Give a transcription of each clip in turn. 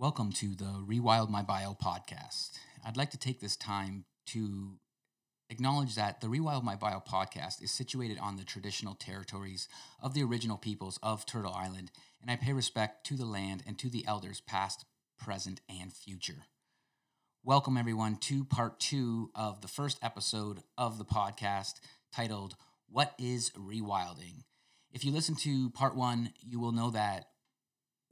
Welcome to the Rewild My Bio podcast. I'd like to take this time to acknowledge that the Rewild My Bio podcast is situated on the traditional territories of the original peoples of Turtle Island, and I pay respect to the land and to the elders past, present, and future. Welcome, everyone, to part two of the first episode of the podcast titled, What is Rewilding? If you listen to part one, you will know that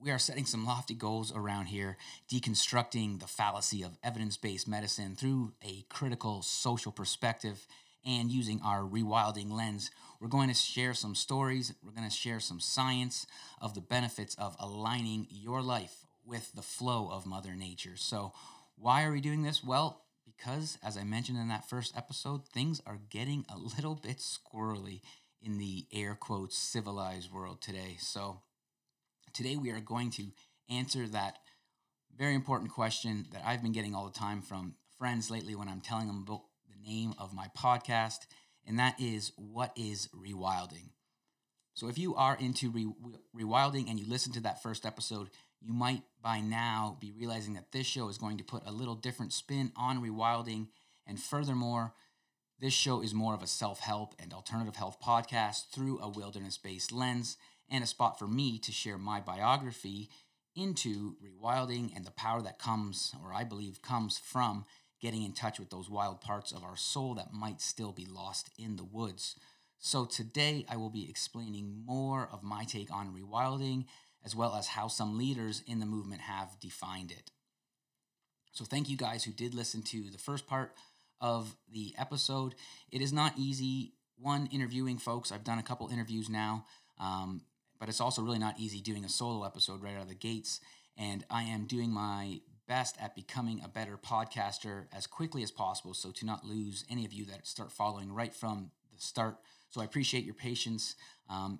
we are setting some lofty goals around here, deconstructing the fallacy of evidence-based medicine through a critical social perspective and using our rewilding lens. We're going to share some stories. We're going to share some science of the benefits of aligning your life with the flow of Mother Nature. So why are we doing this? Well, because, as I mentioned in that first episode, things are getting a little bit squirrely in the air quotes civilized world today. So today we are going to answer that very important question that I've been getting all the time from friends lately when I'm telling them about the name of my podcast, and that is, what is rewilding? So if you are into rewilding and you listen to that first episode, you might by now be realizing that this show is going to put a little different spin on rewilding, and furthermore, this show is more of a self-help and alternative health podcast through a wilderness-based lens, and a spot for me to share my biography into rewilding and the power that comes, or I believe comes from, getting in touch with those wild parts of our soul that might still be lost in the woods. So today I will be explaining more of my take on rewilding, as well as how some leaders in the movement have defined it. So thank you guys who did listen to the first part of the episode. It is not easy, one, interviewing folks. I've done a couple interviews now, but it's also really not easy doing a solo episode right out of the gates, and I am doing my best at becoming a better podcaster as quickly as possible, so to not lose any of you that start following right from the start. So I appreciate your patience.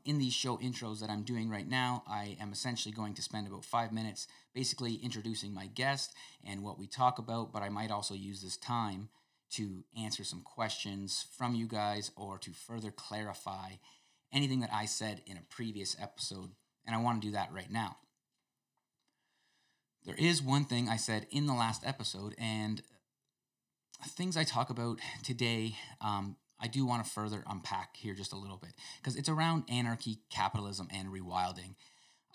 In these show intros that I'm doing right now, I am essentially going to spend about 5 minutes basically introducing my guest and what we talk about, but I might also use this time to answer some questions from you guys or to further clarify anything that I said in a previous episode, and I want to do that right now. There is one thing I said in the last episode, and things I talk about today, I do want to further unpack here just a little bit, because it's around anarchy, capitalism, and rewilding.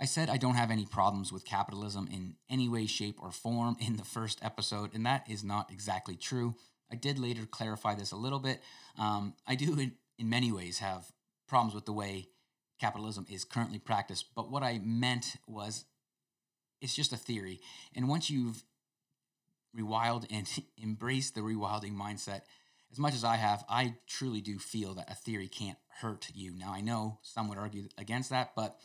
I said I don't have any problems with capitalism in any way, shape, or form in the first episode, and that is not exactly true. I did later clarify this a little bit. I do, in many ways, have problems with the way capitalism is currently practiced, but what I meant was it's just a theory. And once you've rewilded and embraced the rewilding mindset, as much as I have, I truly do feel that a theory can't hurt you. Now, I know some would argue against that, but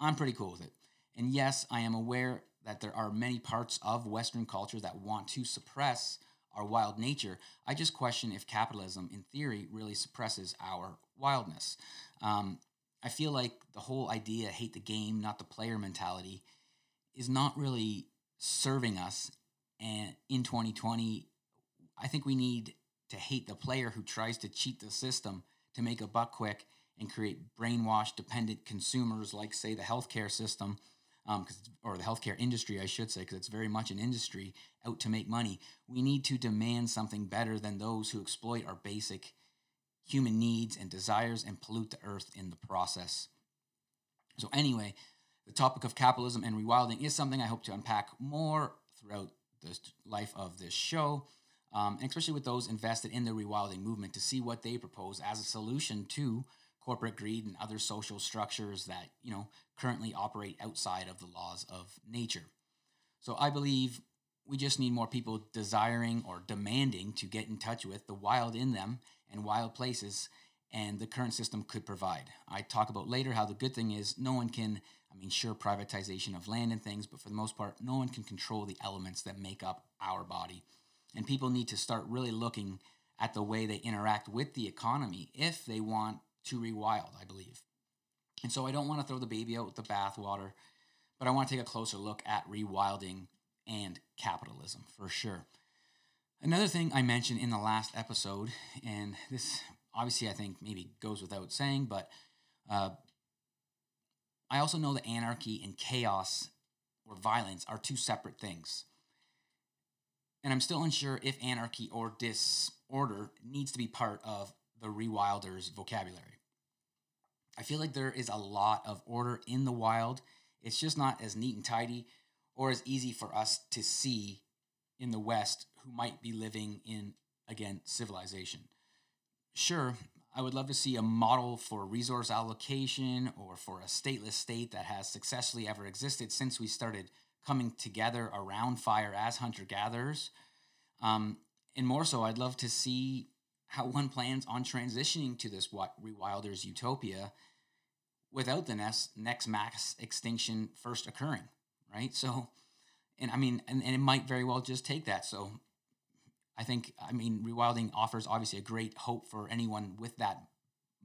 I'm pretty cool with it. And yes, I am aware that there are many parts of Western culture that want to suppress our wild nature. I just question if capitalism, in theory, really suppresses our wildness. I feel like the whole idea, hate the game, not the player mentality, is not really serving us. And in 2020, I think we need to hate the player who tries to cheat the system to make a buck quick and create brainwashed, dependent consumers like, say, the healthcare system, or the healthcare industry, I should say, because it's very much an industry out to make money. We need to demand something better than those who exploit our basic human needs and desires and pollute the earth in the process. So anyway, the topic of capitalism and rewilding is something I hope to unpack more throughout the life of this show, and especially with those invested in the rewilding movement, to see what they propose as a solution to corporate greed and other social structures that, you know, currently operate outside of the laws of nature. So I believe we just need more people desiring or demanding to get in touch with the wild in them and wild places, and the current system could provide. I talk about later how the good thing is no one can, sure, privatization of land and things, but for the most part, no one can control the elements that make up our body. And people need to start really looking at the way they interact with the economy if they want to rewild, I believe. And so I don't want to throw the baby out with the bathwater, but I want to take a closer look at rewilding and capitalism for sure. Another thing I mentioned in the last episode, and this obviously I think maybe goes without saying, but I also know that anarchy and chaos or violence are two separate things. And I'm still unsure if anarchy or disorder needs to be part of the rewilder's vocabulary. I feel like there is a lot of order in the wild. It's just not as neat and tidy or as easy for us to see in the West who might be living in, again, civilization. Sure, I would love to see a model for resource allocation or for a stateless state that has successfully ever existed since we started coming together around fire as hunter-gatherers. And more so, I'd love to see how one plans on transitioning to this rewilder's utopia without the next mass extinction first occurring, right? So, and I mean, and it might very well just take that. So I think, I mean, rewilding offers obviously a great hope for anyone with that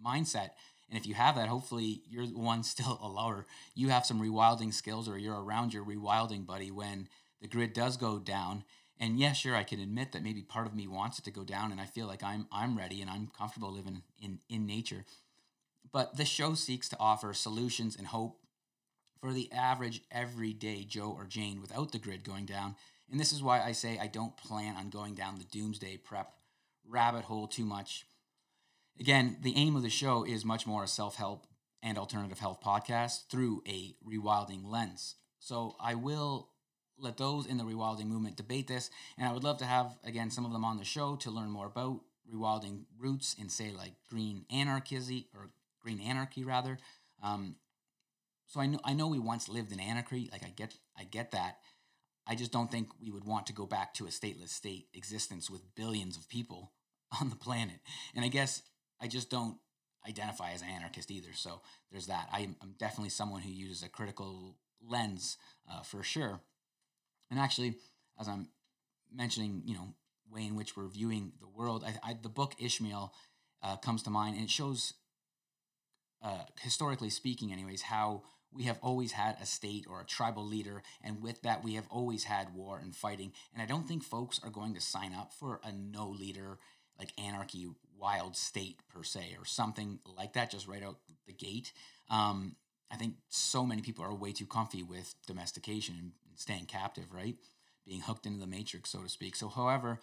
mindset. And if you have that, hopefully you're the one still or you have some rewilding skills or you're around your rewilding buddy when the grid does go down. And yeah, sure, I can admit that maybe part of me wants it to go down and I feel like I'm ready and I'm comfortable living in nature. But the show seeks to offer solutions and hope for the average everyday Joe or Jane without the grid going down. And this is why I say I don't plan on going down the doomsday prep rabbit hole too much. Again, the aim of the show is much more a self-help and alternative health podcast through a rewilding lens. So I will let those in the rewilding movement debate this, and I would love to have, again, some of them on the show to learn more about rewilding roots and say like green anarchy. So I know we once lived in anarchy. Like I get that. I just don't think we would want to go back to a stateless state existence with billions of people on the planet. And I guess I just don't identify as an anarchist either. So there's that. I'm definitely someone who uses a critical lens for sure. And actually, as I'm mentioning, you know, way in which we're viewing the world, the book Ishmael comes to mind, and it shows, historically speaking anyways, how we have always had a state or a tribal leader, and with that we have always had war and fighting. And I don't think folks are going to sign up for a no leader, like anarchy, wild state per se, or something like that, just right out the gate. I think so many people are way too comfy with domestication and staying captive, right? Being hooked into the matrix, so to speak. So however,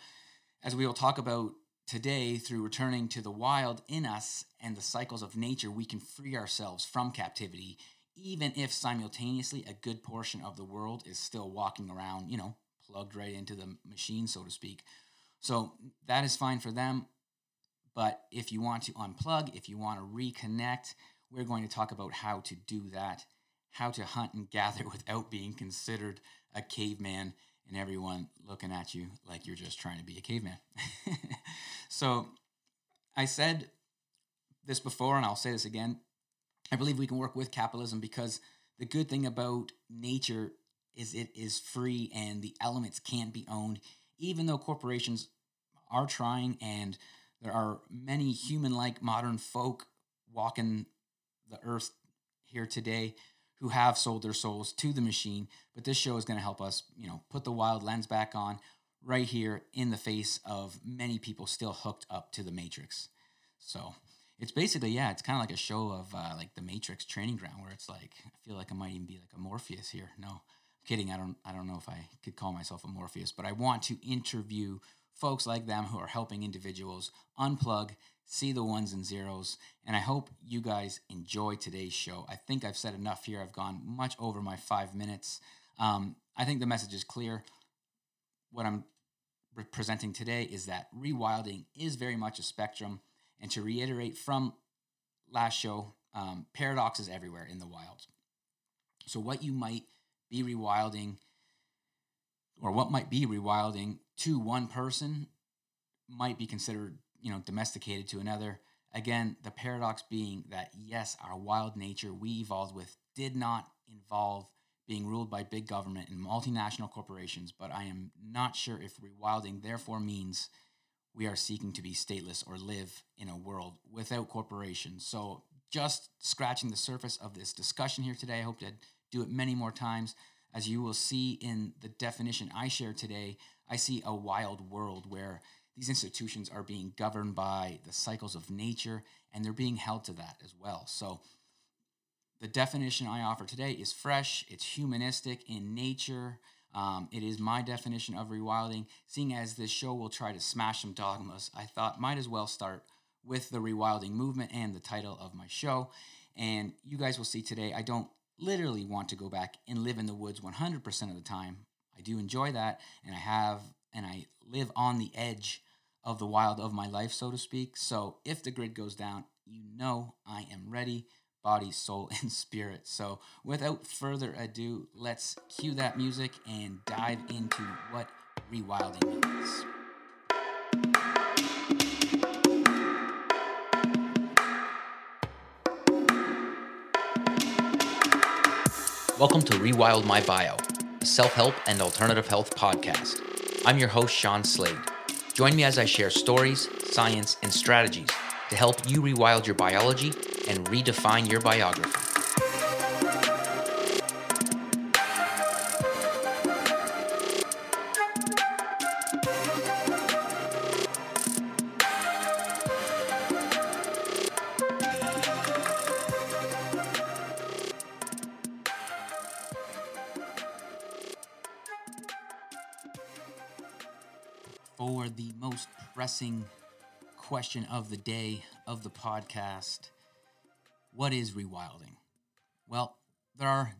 as we will talk about today, through returning to the wild in us and the cycles of nature, we can free ourselves from captivity, even if simultaneously a good portion of the world is still walking around, you know, plugged right into the machine, so to speak. So that is fine for them. But if you want to unplug, if you want to reconnect, we're going to talk about how to do that, how to hunt and gather without being considered a caveman and everyone looking at you like you're just trying to be a caveman. So I said this before, and I'll say this again. I believe we can work with capitalism because the good thing about nature is it is free and the elements can be owned, even though corporations are trying and there are many human-like modern folk walking the earth here today who have sold their souls to the machine. But this show is going to help us, you know, put the wild lens back on right here in the face of many people still hooked up to the matrix. So it's basically, yeah, it's kind of like a show of like the Matrix training ground, where it's like, I feel like I might even be like a Morpheus here. No, I'm kidding. I don't know if I could call myself a Morpheus, but I want to interview folks like them who are helping individuals unplug, see the ones and zeros, and I hope you guys enjoy today's show. I think I've said enough here. I've gone much over my 5 minutes. I think the message is clear. What I'm presenting today is that rewilding is very much a spectrum, and to reiterate from last show, paradoxes everywhere in the wild. So what you might be rewilding, or what might be rewilding to one person, might be considered, you know, domesticated to another. Again, the paradox being that, yes, our wild nature we evolved with did not involve being ruled by big government and multinational corporations, but I am not sure if rewilding therefore means we are seeking to be stateless or live in a world without corporations. So just scratching the surface of this discussion here today. I hope to do it many more times. As you will see in the definition I share today, I see a wild world where these institutions are being governed by the cycles of nature, and they're being held to that as well. So The definition I offer today is fresh, it's humanistic in nature. It is my definition of rewilding. Seeing as this show will try to smash some dogmas, I thought might as well start with the rewilding movement and the title of my show. And you guys will see today, I don't literally want to go back and live in the woods 100% of the time. I do enjoy that, and I live on the edge of the wild of my life, so to speak. So if the grid goes down, you know I am ready, body, soul, and spirit. So without further ado, let's cue that music and dive into what rewilding means. Welcome to Rewild My Bio, a self-help and alternative health podcast. I'm your host, Sean Slade. Join me as I share stories, science, and strategies to help you rewild your biology and redefine your biography. For the most pressing question of the day of the podcast, what is rewilding? Well, there are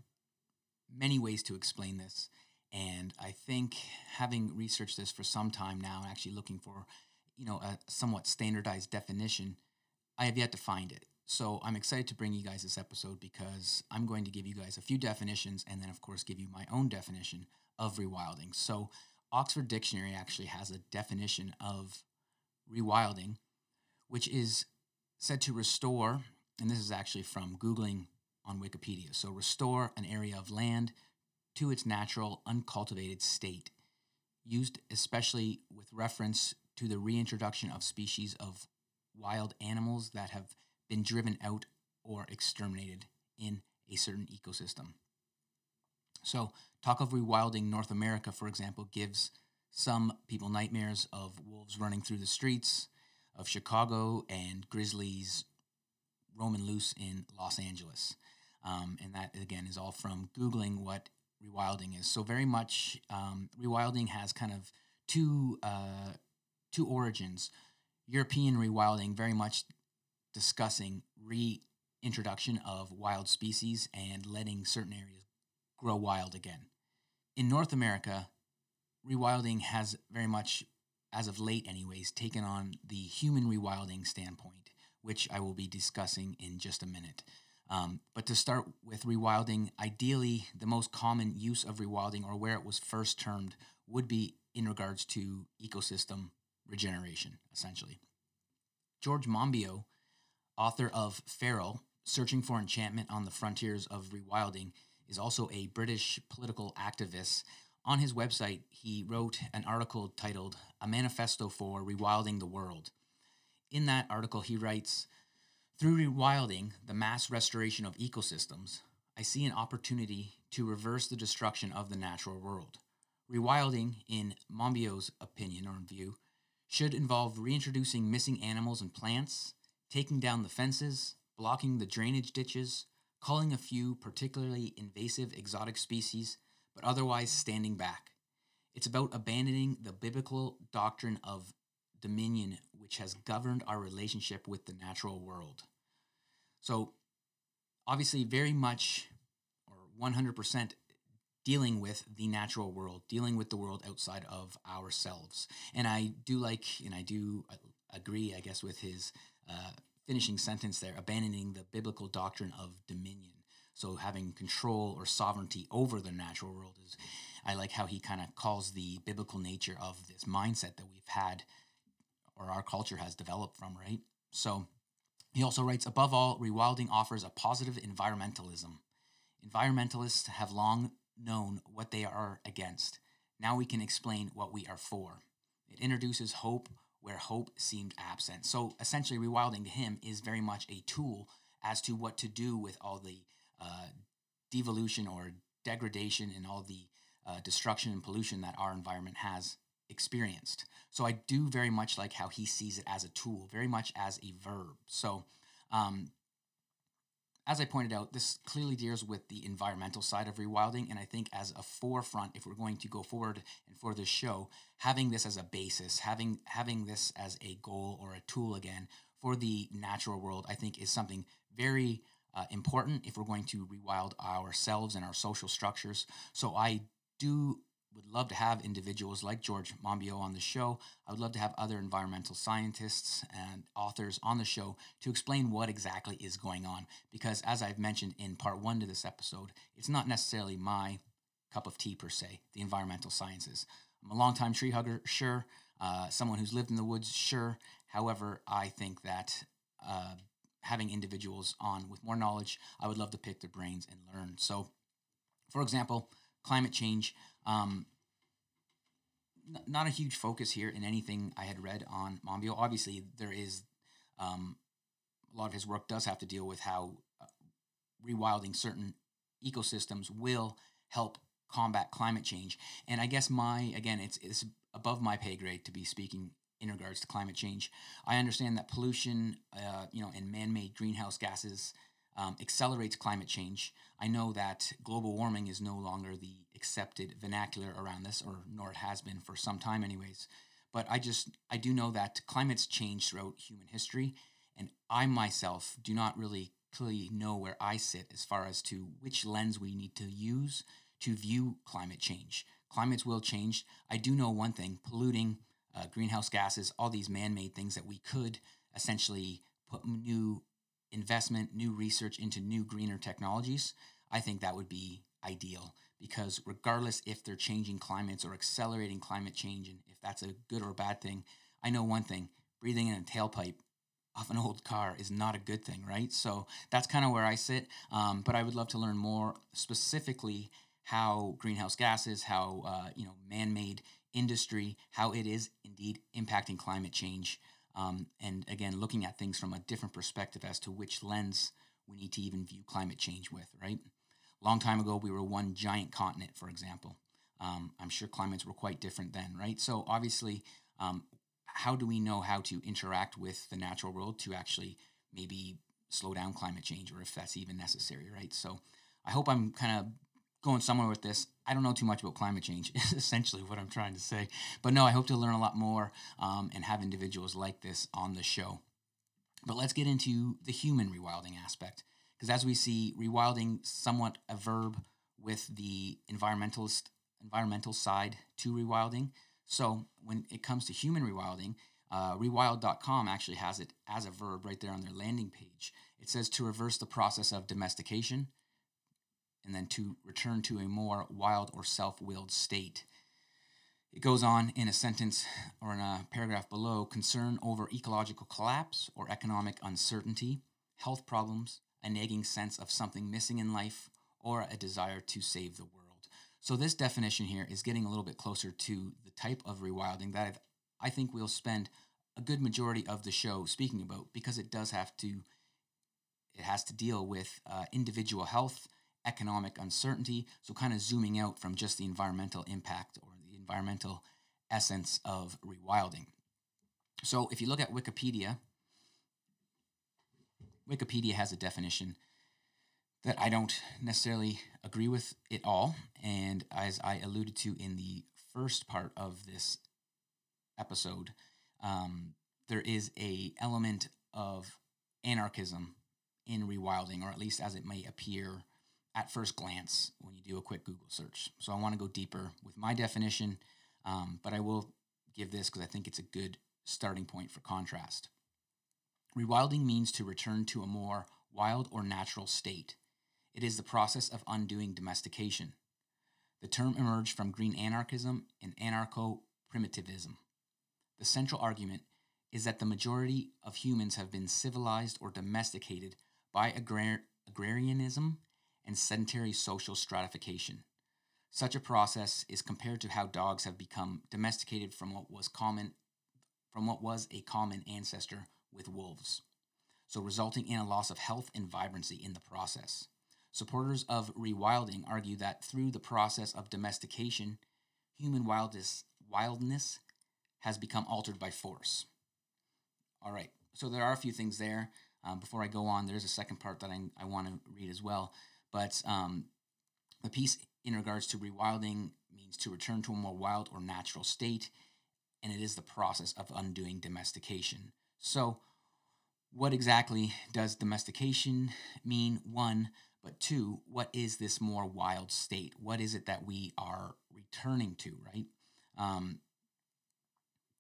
many ways to explain this, and I think having researched this for some time now and actually looking for, a somewhat standardized definition, I have yet to find it. So I'm excited to bring you guys this episode because I'm going to give you guys a few definitions and then, of course, give you my own definition of rewilding. So Oxford Dictionary actually has a definition of rewilding, which is said to restore, and this is actually from Googling on Wikipedia, so restore an area of land to its natural, uncultivated state, used especially with reference to the reintroduction of species of wild animals that have been driven out or exterminated in a certain ecosystem. So talk of rewilding North America, for example, gives some people nightmares of wolves running through the streets of Chicago and grizzlies roaming loose in Los Angeles. And that, again, is all from Googling what rewilding is. So very much rewilding has kind of two origins. European rewilding very much discussing reintroduction of wild species and letting certain areas grow wild again. In North America, rewilding has very much, as of late anyways, taken on the human rewilding standpoint, which I will be discussing in just a minute. But to start with rewilding, ideally, the most common use of rewilding, or where it was first termed, would be in regards to ecosystem regeneration, essentially. George Monbiot, author of Feral, Searching for Enchantment on the Frontiers of Rewilding, is also a British political activist. On his website, he wrote an article titled A Manifesto for Rewilding the World. In that article, he writes, "Through rewilding, the mass restoration of ecosystems, I see an opportunity to reverse the destruction of the natural world. Rewilding, in Monbiot's opinion or view, should involve reintroducing missing animals and plants, taking down the fences, blocking the drainage ditches, culling a few particularly invasive exotic species, but otherwise standing back. It's about abandoning the biblical doctrine of dominion, which has governed our relationship with the natural world." So obviously very much, or 100%, dealing with the natural world, dealing with the world outside of ourselves. And I do agree, I guess, with his finishing sentence there, abandoning the biblical doctrine of dominion. So having control or sovereignty over the natural world is, I like how he kind of calls the biblical nature of this mindset that we've had, or our culture has developed from, right? So he also writes, "Above all, rewilding offers a positive environmentalism. Environmentalists have long known what they are against. Now we can explain what we are for. It introduces hope where hope seemed absent." So essentially rewilding to him is very much a tool as to what to do with all the devolution or degradation and all the destruction and pollution that our environment has experienced. So I do very much like how he sees it as a tool, very much as a verb. So As I pointed out, this clearly deals with the environmental side of rewilding, and I think as a forefront, if we're going to go forward and for this show, having this as a basis, having this as a goal or a tool again for the natural world, I think is something very important if we're going to rewild ourselves and our social structures. So I would love to have individuals like George Monbiot on the show. I would love to have other environmental scientists and authors on the show to explain what exactly is going on. Because as I've mentioned in part one to this episode, it's not necessarily my cup of tea per se, the environmental sciences. I'm a longtime tree hugger, sure. Someone who's lived in the woods, sure. However, I think that having individuals on with more knowledge, I would love to pick their brains and learn. So, for example, climate change, not a huge focus here in anything I had read on Monbiot. Obviously, there is a lot of his work does have to deal with how rewilding certain ecosystems will help combat climate change. And I guess it's above my pay grade to be speaking in regards to climate change. I understand that pollution, and man-made greenhouse gases accelerates climate change. I know that global warming is no longer the accepted vernacular around this, nor it has been for some time anyways. But I do know that climate's changed throughout human history, and I myself do not really clearly know where I sit as far as to which lens we need to use to view climate change. Climates will change. I do know one thing, polluting, greenhouse gases, all these man-made things that we could essentially put new investment, new research into new greener technologies, I think that would be ideal because regardless if they're changing climates or accelerating climate change and if that's a good or a bad thing, I know one thing, breathing in a tailpipe off an old car is not a good thing, right? So that's kind of where I sit, but I would love to learn more specifically how greenhouse gases, how man-made industry, how it is indeed impacting climate change. And again, looking at things from a different perspective as to which lens we need to even view climate change with, right? Long time ago, we were one giant continent, for example. I'm sure climates were quite different then, right? So obviously, how do we know how to interact with the natural world to actually maybe slow down climate change or if that's even necessary, right? So I hope I'm kind of going somewhere with this. I don't know too much about climate change is essentially what I'm trying to say. But no, I hope to learn a lot more and have individuals like this on the show. But let's get into the human rewilding aspect. Because as we see, rewilding somewhat a verb with the environmental side to rewilding. So when it comes to human rewilding, rewild.com actually has it as a verb right there on their landing page. It says to reverse the process of domestication, and then to return to a more wild or self-willed state. It goes on in a sentence or in a paragraph below, concern over ecological collapse or economic uncertainty, health problems, a nagging sense of something missing in life, or a desire to save the world. So this definition here is getting a little bit closer to the type of rewilding that I think we'll spend a good majority of the show speaking about because it has to deal with individual health, economic uncertainty, so kind of zooming out from just the environmental impact or the environmental essence of rewilding. So if you look at Wikipedia has a definition that I don't necessarily agree with at all, and as I alluded to in the first part of this episode, there is an element of anarchism in rewilding, or at least as it may appear at first glance when you do a quick Google search. So I want to go deeper with my definition, but I will give this because I think it's a good starting point for contrast. Rewilding means to return to a more wild or natural state. It is the process of undoing domestication. The term emerged from green anarchism and anarcho-primitivism. The central argument is that the majority of humans have been civilized or domesticated by agrarianism and sedentary social stratification. Such a process is compared to how dogs have become domesticated from what was a common ancestor with wolves, so resulting in a loss of health and vibrancy in the process. Supporters of rewilding argue that through the process of domestication, human wildness has become altered by force. All right, so there are a few things there. Before I go on, there is a second part that I want to read as well. But the piece in regards to rewilding means to return to a more wild or natural state, and it is the process of undoing domestication. So what exactly does domestication mean? One, but two, what is this more wild state? What is it that we are returning to, right?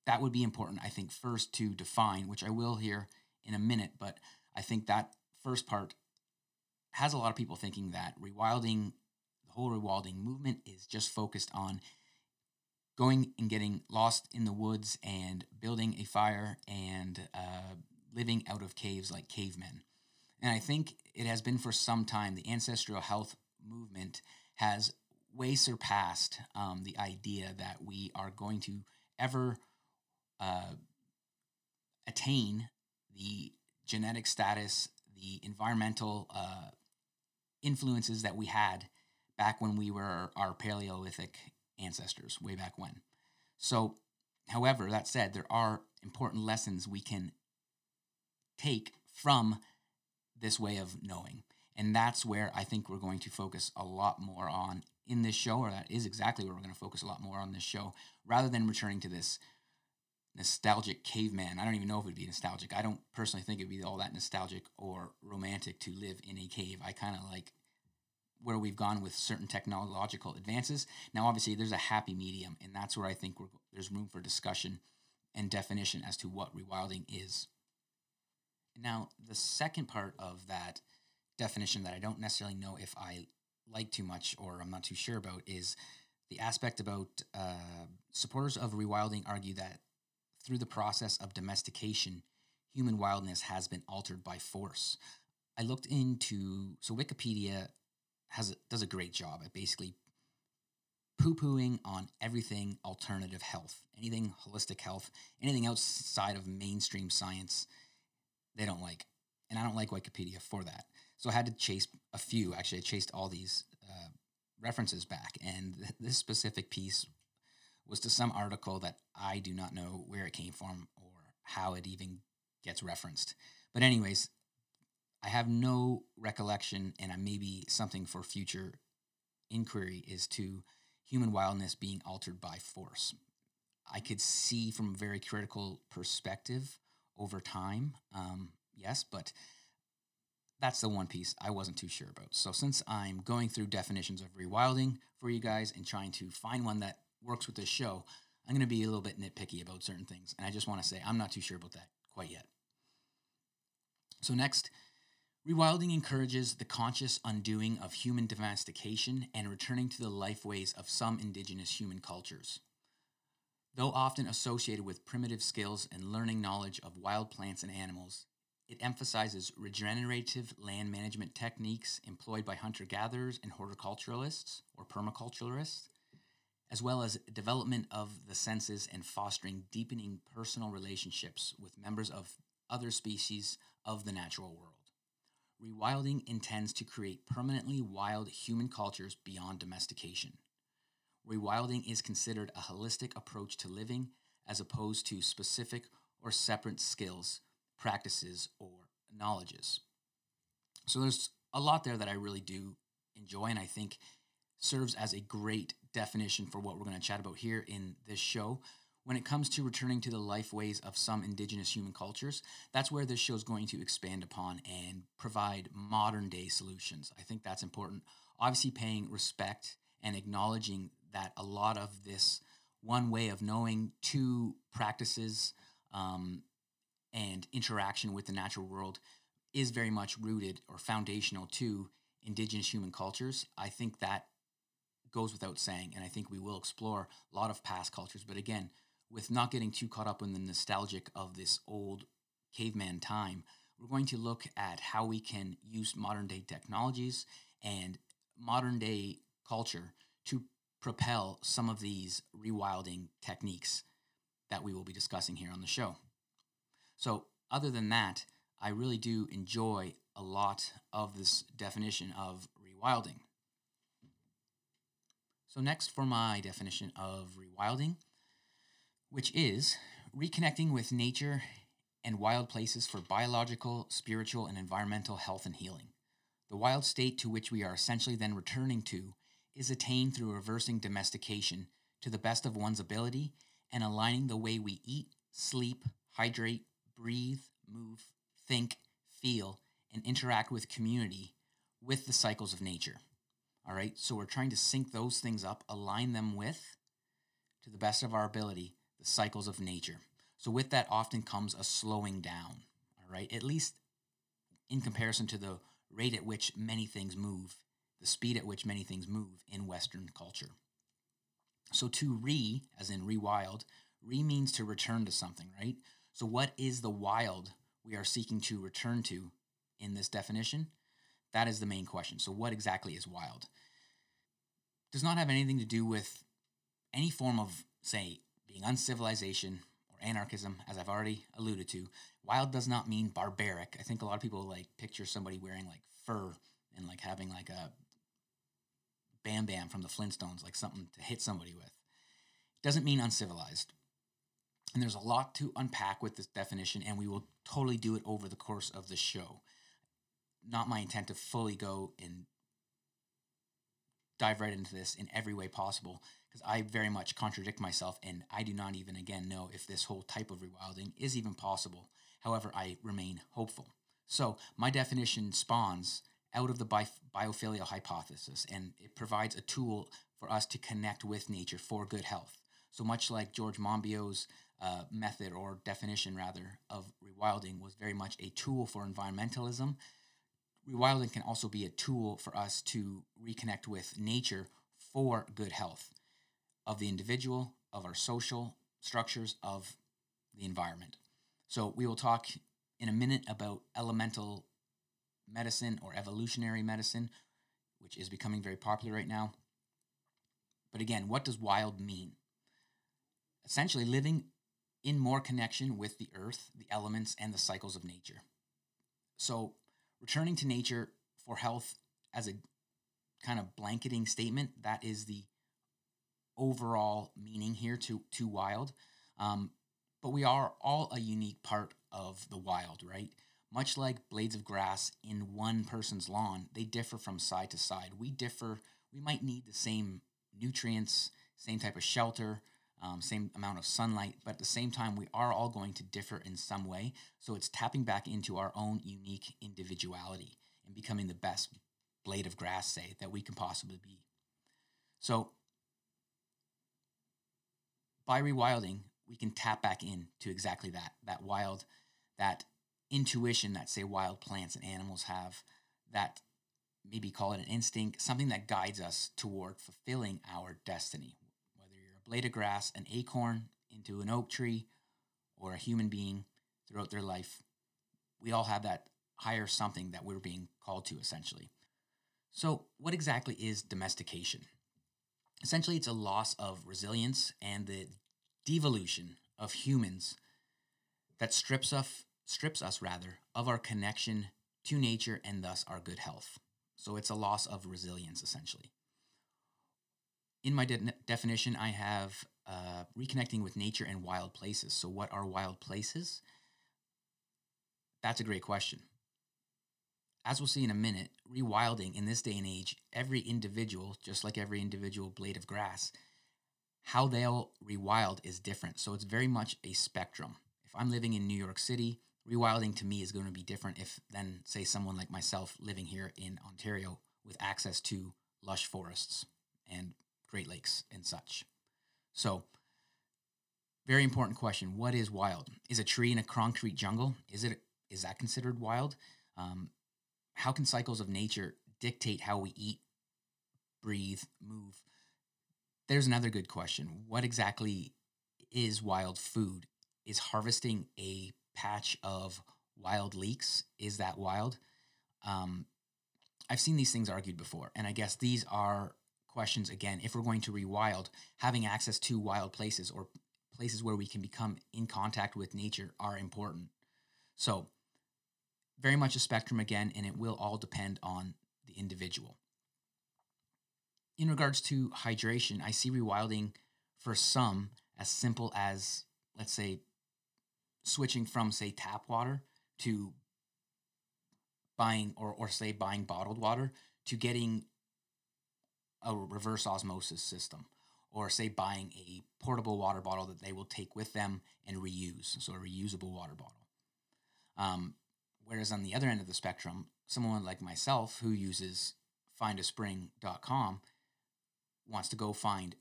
That would be important, I think, first to define, which I will here in a minute, but I think that first part has a lot of people thinking that rewilding, the whole rewilding movement, is just focused on going and getting lost in the woods and building a fire and living out of caves like cavemen. And I think it has been for some time, the ancestral health movement has way surpassed the idea that we are going to ever attain the genetic status, the environmental influences that we had back when we were our Paleolithic ancestors, way back when. So, however, that said, there are important lessons we can take from this way of knowing. And that's where I think we're going to focus a lot more on in this show, or that is exactly where we're going to focus a lot more on this show, rather than returning to this nostalgic caveman. I don't even know if it would be nostalgic. I don't personally think it would be all that nostalgic or romantic to live in a cave. I kind of like where we've gone with certain technological advances. Now, obviously, there's a happy medium, and that's where I think there's room for discussion and definition as to what rewilding is. Now, the second part of that definition that I don't necessarily know if I like too much or I'm not too sure about is the aspect about supporters of rewilding argue that through the process of domestication, human wildness has been altered by force. I looked into, so Wikipedia does a great job at basically poo-pooing on everything alternative health, anything holistic health, anything outside of mainstream science. They don't like, and I don't like Wikipedia for that. So I had to chase a few. Actually, I chased all these references back, and this specific piece was to some article that I do not know where it came from or how it even gets referenced. But anyways, I have no recollection, and maybe something for future inquiry is to human wildness being altered by force. I could see from a very critical perspective over time, yes, but that's the one piece I wasn't too sure about. So since I'm going through definitions of rewilding for you guys and trying to find one that works with this show, I'm going to be a little bit nitpicky about certain things, and I just want to say I'm not too sure about that quite yet. So next, rewilding encourages the conscious undoing of human domestication and returning to the lifeways of some indigenous human cultures. Though often associated with primitive skills and learning knowledge of wild plants and animals, it emphasizes regenerative land management techniques employed by hunter-gatherers and horticulturalists or permaculturalists, as well as development of the senses and fostering deepening personal relationships with members of other species of the natural world. Rewilding intends to create permanently wild human cultures beyond domestication. Rewilding is considered a holistic approach to living as opposed to specific or separate skills, practices, or knowledges. So there's a lot there that I really do enjoy, and I think serves as a great definition for what we're going to chat about here in this show. When it comes to returning to the lifeways of some indigenous human cultures, that's where this show is going to expand upon and provide modern day solutions. I think that's important. Obviously paying respect and acknowledging that a lot of this one way of knowing, two practices, and interaction with the natural world is very much rooted or foundational to indigenous human cultures. I think that goes without saying, and I think we will explore a lot of past cultures. But again, with not getting too caught up in the nostalgic of this old caveman time, we're going to look at how we can use modern-day technologies and modern-day culture to propel some of these rewilding techniques that we will be discussing here on the show. So other than that, I really do enjoy a lot of this definition of rewilding. So next for my definition of rewilding, which is reconnecting with nature and wild places for biological, spiritual, and environmental health and healing. The wild state to which we are essentially then returning to is attained through reversing domestication to the best of one's ability and aligning the way we eat, sleep, hydrate, breathe, move, think, feel, and interact with community with the cycles of nature. All right, so we're trying to sync those things up, align them with, to the best of our ability, the cycles of nature. So with that often comes a slowing down, all right, at least in comparison to the rate at which many things move, the speed at which many things move in Western culture. So to re, as in rewild, re means to return to something, right? So what is the wild we are seeking to return to in this definition? That is the main question. So what exactly is wild? Does not have anything to do with any form of, say, being uncivilization or anarchism, as I've already alluded to. Wild does not mean barbaric. I think a lot of people like picture somebody wearing like fur and like having like a Bam Bam from the Flintstones, like something to hit somebody with. It doesn't mean uncivilized. And there's a lot to unpack with this definition, and we will totally do it over the course of the show. Not my intent to fully go and dive right into this in every way possible, because I very much contradict myself, and I do not even, again, know if this whole type of rewilding is even possible. However, I remain hopeful. So my definition spawns out of the biophilia hypothesis, and it provides a tool for us to connect with nature for good health. So much like George Monbiot's method or definition, rather, of rewilding was very much a tool for environmentalism, rewilding can also be a tool for us to reconnect with nature for good health of the individual, of our social structures, of the environment. So we will talk in a minute about elemental medicine or evolutionary medicine, which is becoming very popular right now. But again, what does wild mean? Essentially living in more connection with the earth, the elements, and the cycles of nature. So returning to nature for health as a kind of blanketing statement, that is the overall meaning here to wild. But we are all a unique part of the wild, right? Much like blades of grass in one person's lawn, they differ from side to side. We differ. We might need the same nutrients, same type of shelter, same amount of sunlight, but at the same time, we are all going to differ in some way. So it's tapping back into our own unique individuality and becoming the best blade of grass, say, that we can possibly be. So by rewilding, we can tap back into exactly that wild, that intuition that, say, wild plants and animals have, that maybe call it an instinct, something that guides us toward fulfilling our destiny. Blade of grass, an acorn into an oak tree, or a human being throughout their life, we all have that higher something that we're being called to, essentially. So what exactly is domestication? Essentially, it's a loss of resilience and the devolution of humans that strips us of our connection to nature and thus our good health. So it's a loss of resilience, essentially. In my definition, I have reconnecting with nature and wild places. So what are wild places? That's a great question. As we'll see in a minute, rewilding in this day and age, every individual, just like every individual blade of grass, how they'll rewild is different. So it's very much a spectrum. If I'm living in New York City, rewilding to me is going to be different than, say, someone like myself living here in Ontario with access to lush forests and Great Lakes and such. So, very important question. What is wild? Is a tree in a concrete jungle? Is that considered wild? How can cycles of nature dictate how we eat, breathe, move? There's another good question. What exactly is wild food? Is harvesting a patch of wild leeks, is that wild? I've seen these things argued before, and I guess these are questions, again, if we're going to rewild, having access to wild places or places where we can become in contact with nature are important. So very much a spectrum again, and it will all depend on the individual. In regards to hydration, I see rewilding for some as simple as, let's say, switching from, say, tap water to buying or say buying bottled water to getting a reverse osmosis system, or say buying a portable water bottle that they will take with them and reuse, so a reusable water bottle. Whereas on the other end of the spectrum, someone like myself who uses findaspring.com wants to go find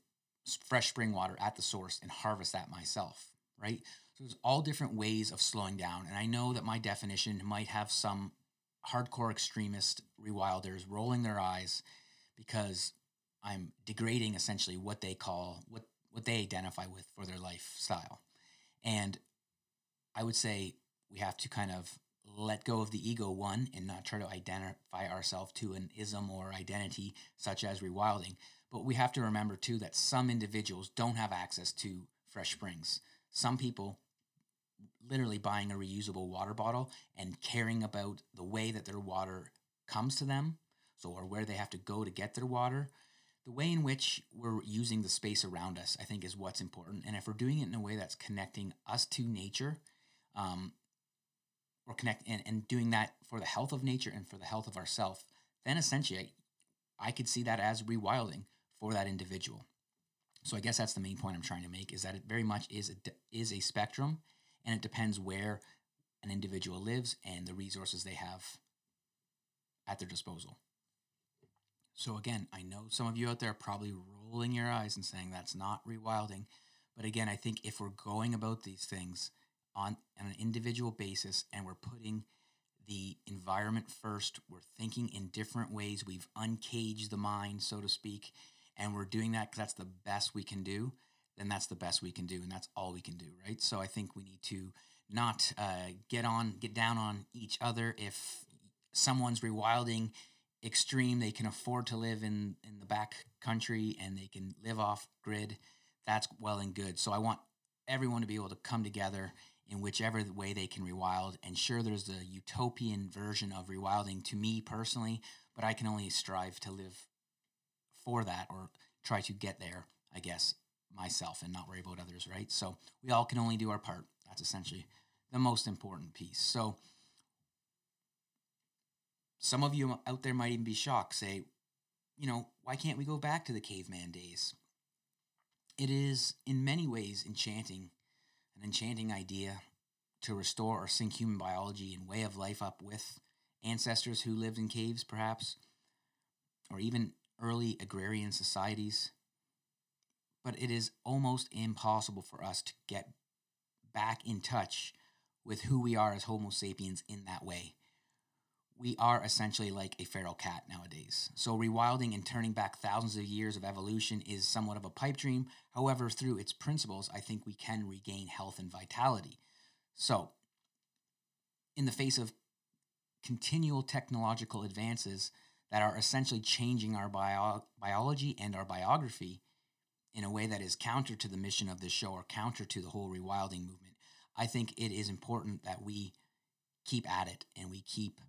fresh spring water at the source and harvest that myself, right? So there's all different ways of slowing down. And I know that my definition might have some hardcore extremist rewilders rolling their eyes because I'm degrading essentially what they call, what they identify with for their lifestyle. And I would say we have to kind of let go of the ego, one, and not try to identify ourselves to an ism or identity such as rewilding. But we have to remember, too, that some individuals don't have access to fresh springs. Some people literally buying a reusable water bottle and caring about the way that their water comes to them, so or where they have to go to get their water. The way in which we're using the space around us, I think, is what's important. And if we're doing it in a way that's connecting us to nature, or doing that for the health of nature and for the health of ourselves, then essentially I could see that as rewilding for that individual. So I guess that's the main point I'm trying to make, is that it very much is a spectrum, and it depends where an individual lives and the resources they have at their disposal. So again, I know some of you out there are probably rolling your eyes and saying that's not rewilding. But again, I think if we're going about these things on an individual basis, and we're putting the environment first, we're thinking in different ways, we've uncaged the mind, so to speak, and we're doing that because that's the best we can do, then that's the best we can do, and that's all we can do, right? So I think we need to not get down on each other. If someone's rewilding extreme, they can afford to live in the back country and they can live off grid, that's well and good. So I want everyone to be able to come together in whichever way they can rewild. And sure, there's the utopian version of rewilding to me personally, but I can only strive to live for that, or try to get there, I guess, myself, and not worry about others, right? So we all can only do our part. That's essentially the most important piece. So some of you out there might even be shocked, say, you know, why can't we go back to the caveman days? It is in many ways an enchanting idea to restore or sync human biology and way of life up with ancestors who lived in caves, perhaps, or even early agrarian societies. But it is almost impossible for us to get back in touch with who we are as Homo sapiens in that way. We are essentially like a feral cat nowadays. So rewilding and turning back thousands of years of evolution is somewhat of a pipe dream. However, through its principles, I think we can regain health and vitality. So in the face of continual technological advances that are essentially changing our biology and our biography in a way that is counter to the mission of this show, or counter to the whole rewilding movement, I think it is important that we keep at it, and we keep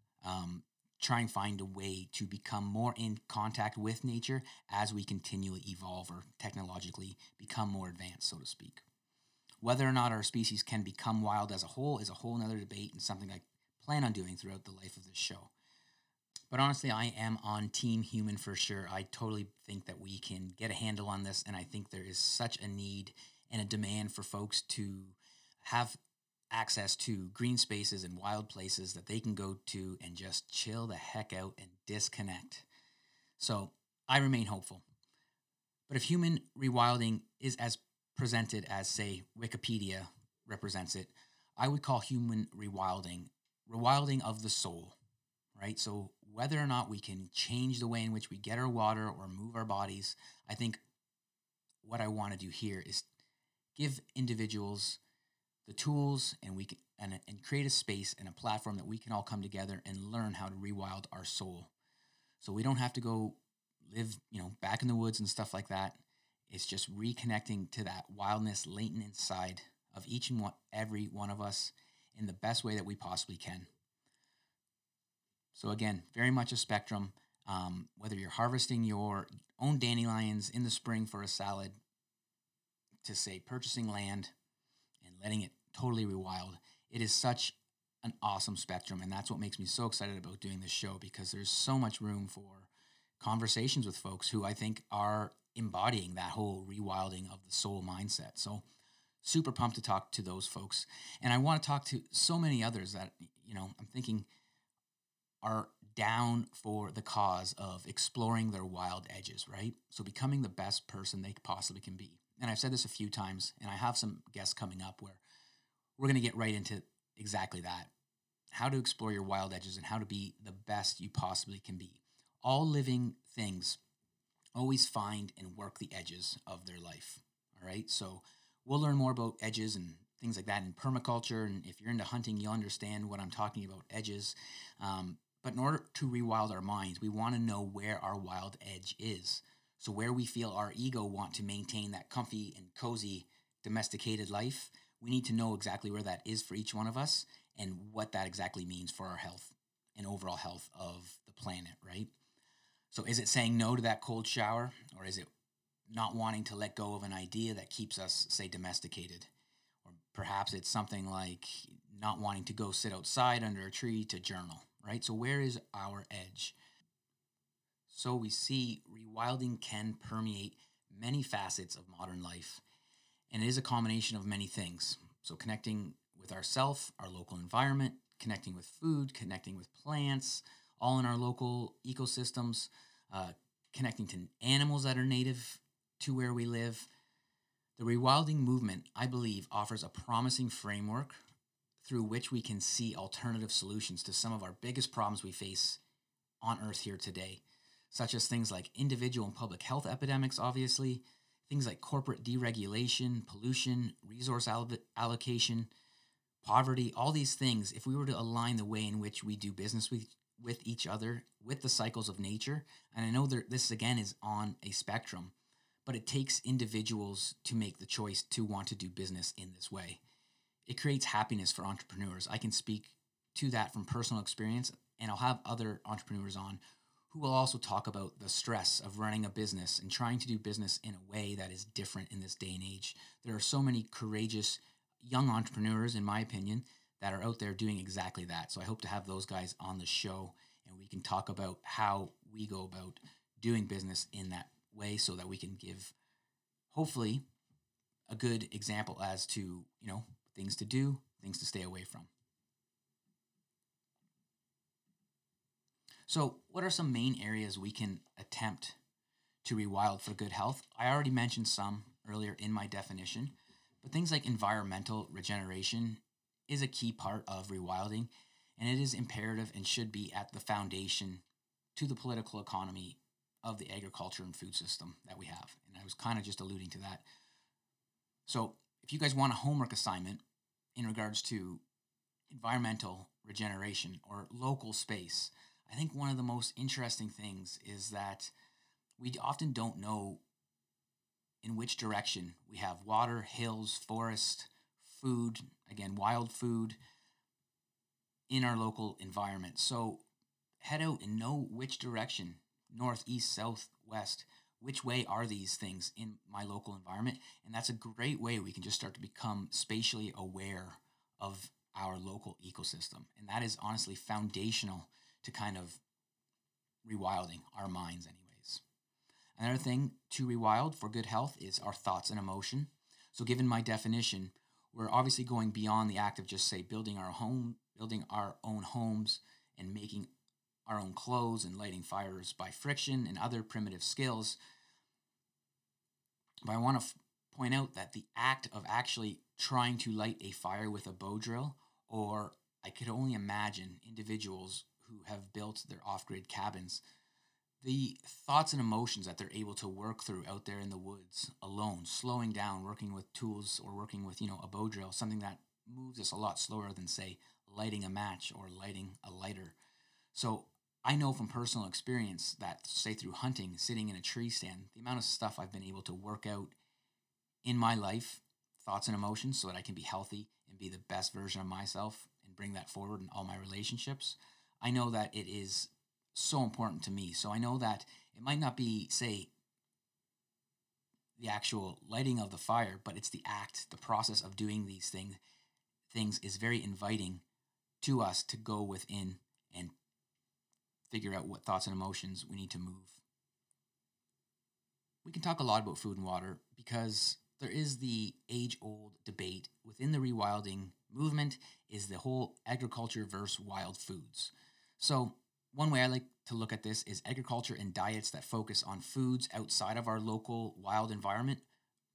try and find a way to become more in contact with nature as we continually evolve or technologically become more advanced, so to speak. Whether or not our species can become wild as a whole is a whole nother debate, and something I plan on doing throughout the life of this show. But honestly, I am on team human for sure. I totally think that we can get a handle on this, and I think there is such a need and a demand for folks to have access to green spaces and wild places that they can go to and just chill the heck out and disconnect. So I remain hopeful. But if human rewilding is as presented as, say, Wikipedia represents it, I would call human rewilding of the soul, right? So whether or not we can change the way in which we get our water or move our bodies, I think what I want to do here is give individuals the tools, and we can and create a space and a platform that we can all come together and learn how to rewild our soul. So we don't have to go live, back in the woods and stuff like that. It's just reconnecting to that wildness latent inside of each and every one of us in the best way that we possibly can. So again, very much a spectrum. Whether you're harvesting your own dandelions in the spring for a salad, to say purchasing land and letting it totally rewild. It is such an awesome spectrum, and that's what makes me so excited about doing this show, because there's so much room for conversations with folks who I think are embodying that whole rewilding of the soul mindset. So super pumped to talk to those folks. And I want to talk to so many others that, you know, I'm thinking are down for the cause of exploring their wild edges, right? So becoming the best person they possibly can be. And I've said this a few times, and I have some guests coming up where we're going to get right into exactly that, how to explore your wild edges and how to be the best you possibly can be. All living things always find and work the edges of their life, all right? So we'll learn more about edges and things like that in permaculture, and if you're into hunting, you'll understand what I'm talking about, edges. But in order to rewild our minds, we want to know where our wild edge is. So where we feel our ego want to maintain that comfy and cozy domesticated life, we need to know exactly where that is for each one of us and what that exactly means for our health and overall health of the planet, right? So is it saying no to that cold shower, or is it not wanting to let go of an idea that keeps us, say, domesticated? Or perhaps it's something like not wanting to go sit outside under a tree to journal, right? So where is our edge? So we see rewilding can permeate many facets of modern life, and it is a combination of many things. So connecting with ourself, our local environment, connecting with food, connecting with plants, all in our local ecosystems, connecting to animals that are native to where we live. The rewilding movement, I believe, offers a promising framework through which we can see alternative solutions to some of our biggest problems we face on Earth here today, such as things like individual and public health epidemics, obviously, things like corporate deregulation, pollution, resource allocation, poverty, all these things. If we were to align the way in which we do business with each other, with the cycles of nature, and I know this again is on a spectrum, but it takes individuals to make the choice to want to do business in this way. It creates happiness for entrepreneurs. I can speak to that from personal experience, and I'll have other entrepreneurs on who will also talk about the stress of running a business and trying to do business in a way that is different in this day and age. There are so many courageous young entrepreneurs, in my opinion, that are out there doing exactly that. So I hope to have those guys on the show, and we can talk about how we go about doing business in that way so that we can give, hopefully, a good example as to, you know, things to do, things to stay away from. So what are some main areas we can attempt to rewild for good health? I already mentioned some earlier in my definition, but things like environmental regeneration is a key part of rewilding, and it is imperative and should be at the foundation to the political economy of the agriculture and food system that we have. And I was kind of just alluding to that. So if you guys want a homework assignment in regards to environmental regeneration or local space, I think one of the most interesting things is that we often don't know in which direction we have water, hills, forest, food, again, wild food in our local environment. So head out and know which direction, north, east, south, west, which way are these things in my local environment? And that's a great way we can just start to become spatially aware of our local ecosystem. And that is honestly foundational to kind of rewilding our minds anyways. Another thing to rewild for good health is our thoughts and emotion. So given my definition, we're obviously going beyond the act of just, say, building our own homes and making our own clothes and lighting fires by friction and other primitive skills. But I want to point out that the act of actually trying to light a fire with a bow drill, or I could only imagine individuals who have built their off-grid cabins, the thoughts and emotions that they're able to work through out there in the woods alone, slowing down, working with tools or working with, you know, a bow drill, something that moves us a lot slower than, say, lighting a match or lighting a lighter. So I know from personal experience that, say, through hunting, sitting in a tree stand, the amount of stuff I've been able to work out in my life, thoughts and emotions, so that I can be healthy and be the best version of myself and bring that forward in all my relationships. I know that it is so important to me. So I know that it might not be, say, the actual lighting of the fire, but it's the act, the process of doing these things things is very inviting to us to go within and figure out what thoughts and emotions we need to move. We can talk a lot about food and water because there is the age-old debate within the rewilding movement is the whole agriculture versus wild foods. So one way I like to look at this is agriculture and diets that focus on foods outside of our local wild environment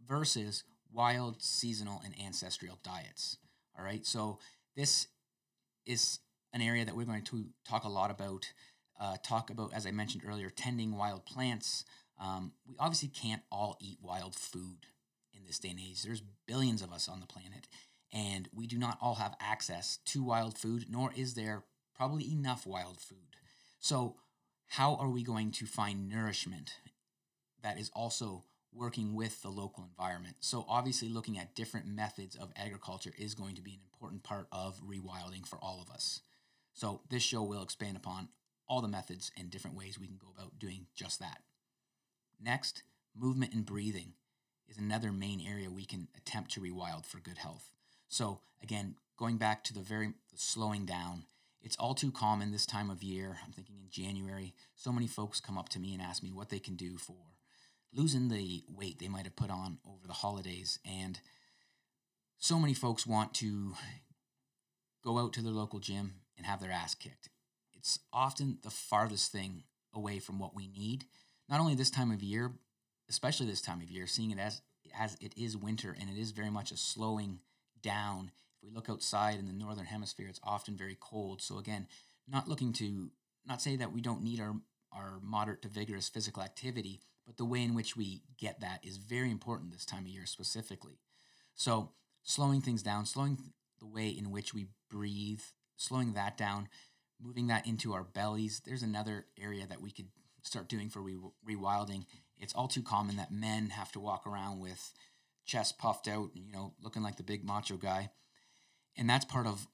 versus wild, seasonal, and ancestral diets. All right, so this is an area that we're going to talk a lot about, as I mentioned earlier, tending wild plants. We obviously can't all eat wild food in this day and age. There's billions of us on the planet, and we do not all have access to wild food, nor is there probably enough wild food. So how are we going to find nourishment that is also working with the local environment? So obviously looking at different methods of agriculture is going to be an important part of rewilding for all of us. So this show will expand upon all the methods and different ways we can go about doing just that. Next, movement and breathing is another main area we can attempt to rewild for good health. So again, going back to the slowing down, it's all too common this time of year. I'm thinking in January, so many folks come up to me and ask me what they can do for losing the weight they might have put on over the holidays. And so many folks want to go out to their local gym and have their ass kicked. It's often the farthest thing away from what we need. Not only this time of year, especially this time of year, seeing it as it is winter and it is very much a slowing down. If we look outside in the northern hemisphere, it's often very cold. So again, not say that we don't need our moderate to vigorous physical activity, but the way in which we get that is very important this time of year specifically. So slowing things down, slowing the way in which we breathe, slowing that down, moving that into our bellies. There's another area that we could start doing for rewilding. It's all too common that men have to walk around with chest puffed out and, looking like the big macho guy. And that's part of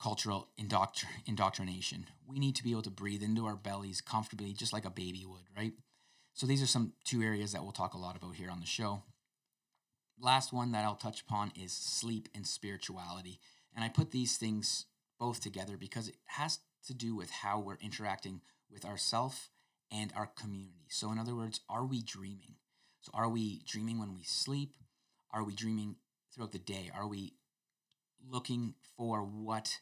cultural indoctrination. We need to be able to breathe into our bellies comfortably, just like a baby would, right? So these are two areas that we'll talk a lot about here on the show. Last one that I'll touch upon is sleep and spirituality. And I put these things both together because it has to do with how we're interacting with ourselves and our community. So in other words, are we dreaming? So are we dreaming when we sleep? Are we dreaming throughout the day? Are we looking for what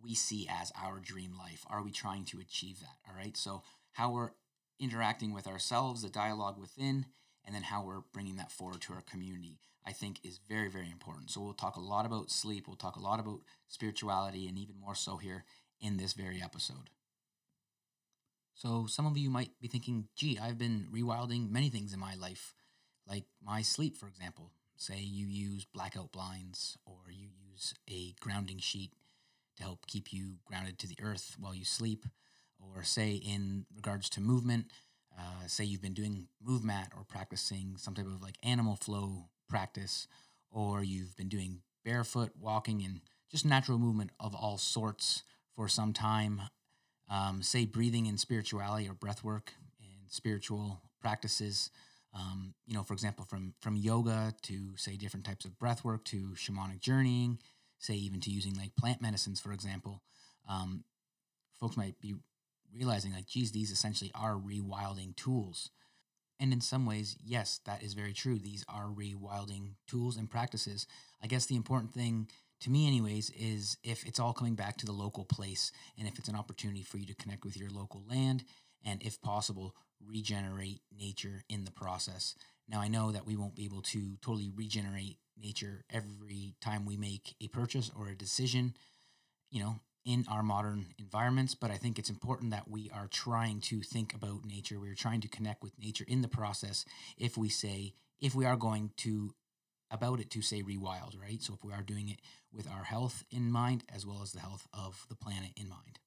we see as our dream life? Are we trying to achieve that? All right. So how we're interacting with ourselves, the dialogue within, and then how we're bringing that forward to our community, I think is very, very important. So we'll talk a lot about sleep. We'll talk a lot about spirituality, and even more so here in this very episode. So some of you might be thinking, gee, I've been rewilding many things in my life, like my sleep, for example. Say you use blackout blinds or you use a grounding sheet to help keep you grounded to the earth while you sleep. Or say in regards to movement, say you've been doing MoveMat or practicing some type of like animal flow practice, or you've been doing barefoot walking and just natural movement of all sorts for some time. Say breathing and spirituality or breath work and spiritual practices. For example, from yoga to say different types of breath work to shamanic journeying, say even to using like plant medicines, for example. Folks might be realizing like, geez, these essentially are rewilding tools. And in some ways, yes, that is very true. These are rewilding tools and practices. I guess the important thing to me anyways is if it's all coming back to the local place and if it's an opportunity for you to connect with your local land and if possible, regenerate nature in the process. Now I know that we won't be able to totally regenerate nature every time we make a purchase or a decision, in our modern environments, but I think it's important that we are trying to think about nature. We're trying to connect with nature in the process if we are going to about it to say rewild, right? So if we are doing it with our health in mind, as well as the health of the planet in mind.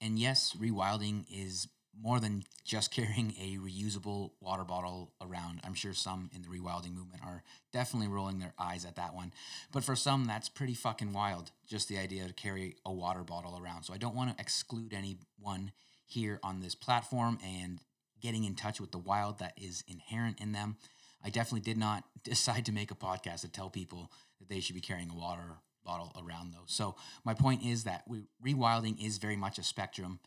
And yes, rewilding is more than just carrying a reusable water bottle around. I'm sure some in the rewilding movement are definitely rolling their eyes at that one. But for some, that's pretty fucking wild, just the idea to carry a water bottle around. So I don't want to exclude anyone here on this platform and getting in touch with the wild that is inherent in them. I definitely did not decide to make a podcast to tell people that they should be carrying a water bottle around, though. So my point is that rewilding is very much a spectrum,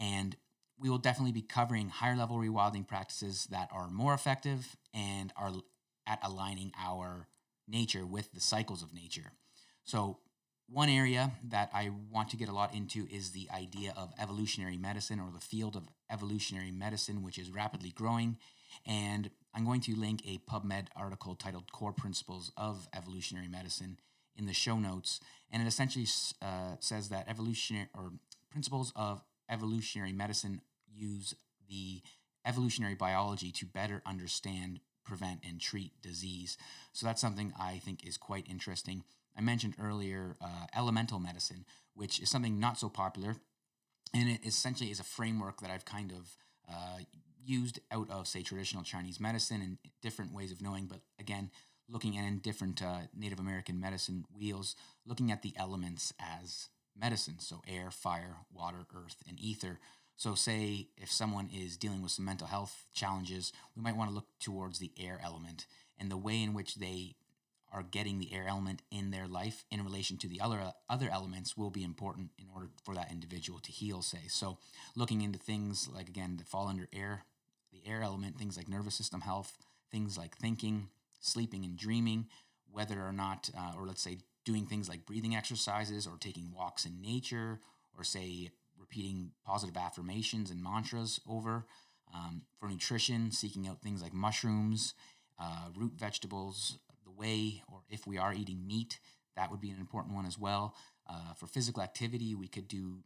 and we will definitely be covering higher level rewilding practices that are more effective and are at aligning our nature with the cycles of nature. So one area that I want to get a lot into is the idea of evolutionary medicine, or the field of evolutionary medicine, which is rapidly growing. And I'm going to link a PubMed article titled Core Principles of Evolutionary Medicine in the show notes. And it essentially says that evolutionary, or principles of evolutionary medicine, use the evolutionary biology to better understand, prevent, and treat disease. So that's something I think is quite interesting. I mentioned earlier elemental medicine, which is something not so popular, and it essentially is a framework that I've kind of used out of, say, traditional Chinese medicine and different ways of knowing, but again, looking at in different Native American medicine wheels, looking at the elements as medicine, so air, fire, water, earth, and ether. So say if someone is dealing with some mental health challenges, we might want to look towards the air element and the way in which they are getting the air element in their life in relation to the other elements will be important in order for that individual to heal, say. So looking into things like, again, that fall under air, the air element, things like nervous system health, things like thinking, sleeping and dreaming, whether or not, or let's say doing things like breathing exercises or taking walks in nature, or say repeating positive affirmations and mantras over. For nutrition, seeking out things like mushrooms, root vegetables, way, or if we are eating meat, that would be an important one as well. For physical activity, we could do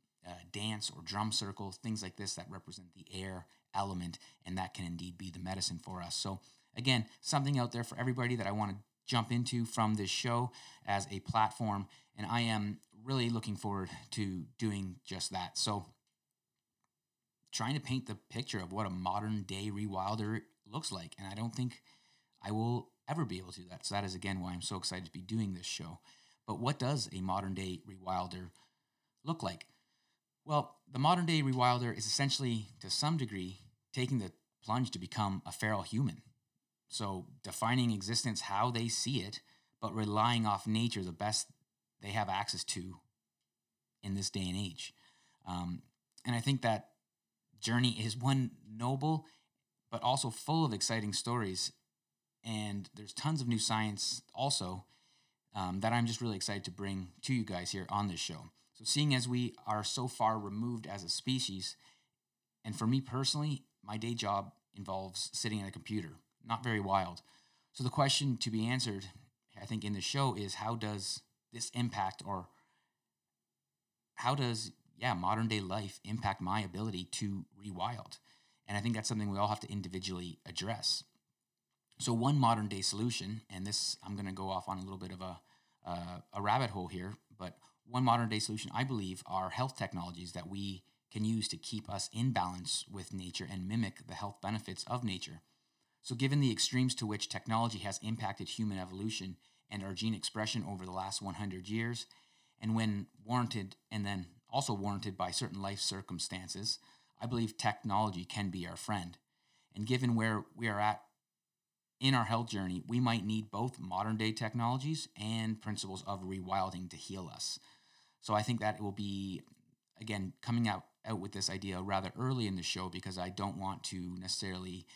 dance or drum circles, things like this that represent the air element, and that can indeed be the medicine for us. So again, something out there for everybody that I want to jump into from this show as a platform, and I am really looking forward to doing just that. So trying to paint the picture of what a modern day rewilder looks like, and I don't think I will ever be able to do that. So that is, again, why I'm so excited to be doing this show. But what does a modern day rewilder look like? Well, the modern day rewilder is essentially, to some degree, taking the plunge to become a feral human. So defining existence how they see it, but relying off nature the best they have access to in this day and age. And I think that journey is one noble, but also full of exciting stories. And there's tons of new science also that I'm just really excited to bring to you guys here on this show. So seeing as we are so far removed as a species, and for me personally, my day job involves sitting at a computer, not very wild. So the question to be answered, I think, in the show is how does this impact, or how does, modern day life impact my ability to rewild? And I think that's something we all have to individually address. So one modern day solution, and this, I'm going to go off on a little bit of a rabbit hole here, but one modern day solution, I believe, are health technologies that we can use to keep us in balance with nature and mimic the health benefits of nature. So given the extremes to which technology has impacted human evolution and our gene expression over the last 100 years, and when warranted, and then also warranted by certain life circumstances, I believe technology can be our friend. And given where we are at in our health journey, we might need both modern-day technologies and principles of rewilding to heal us. So I think that it will be, again, coming out with this idea rather early in the show, because I don't want to necessarily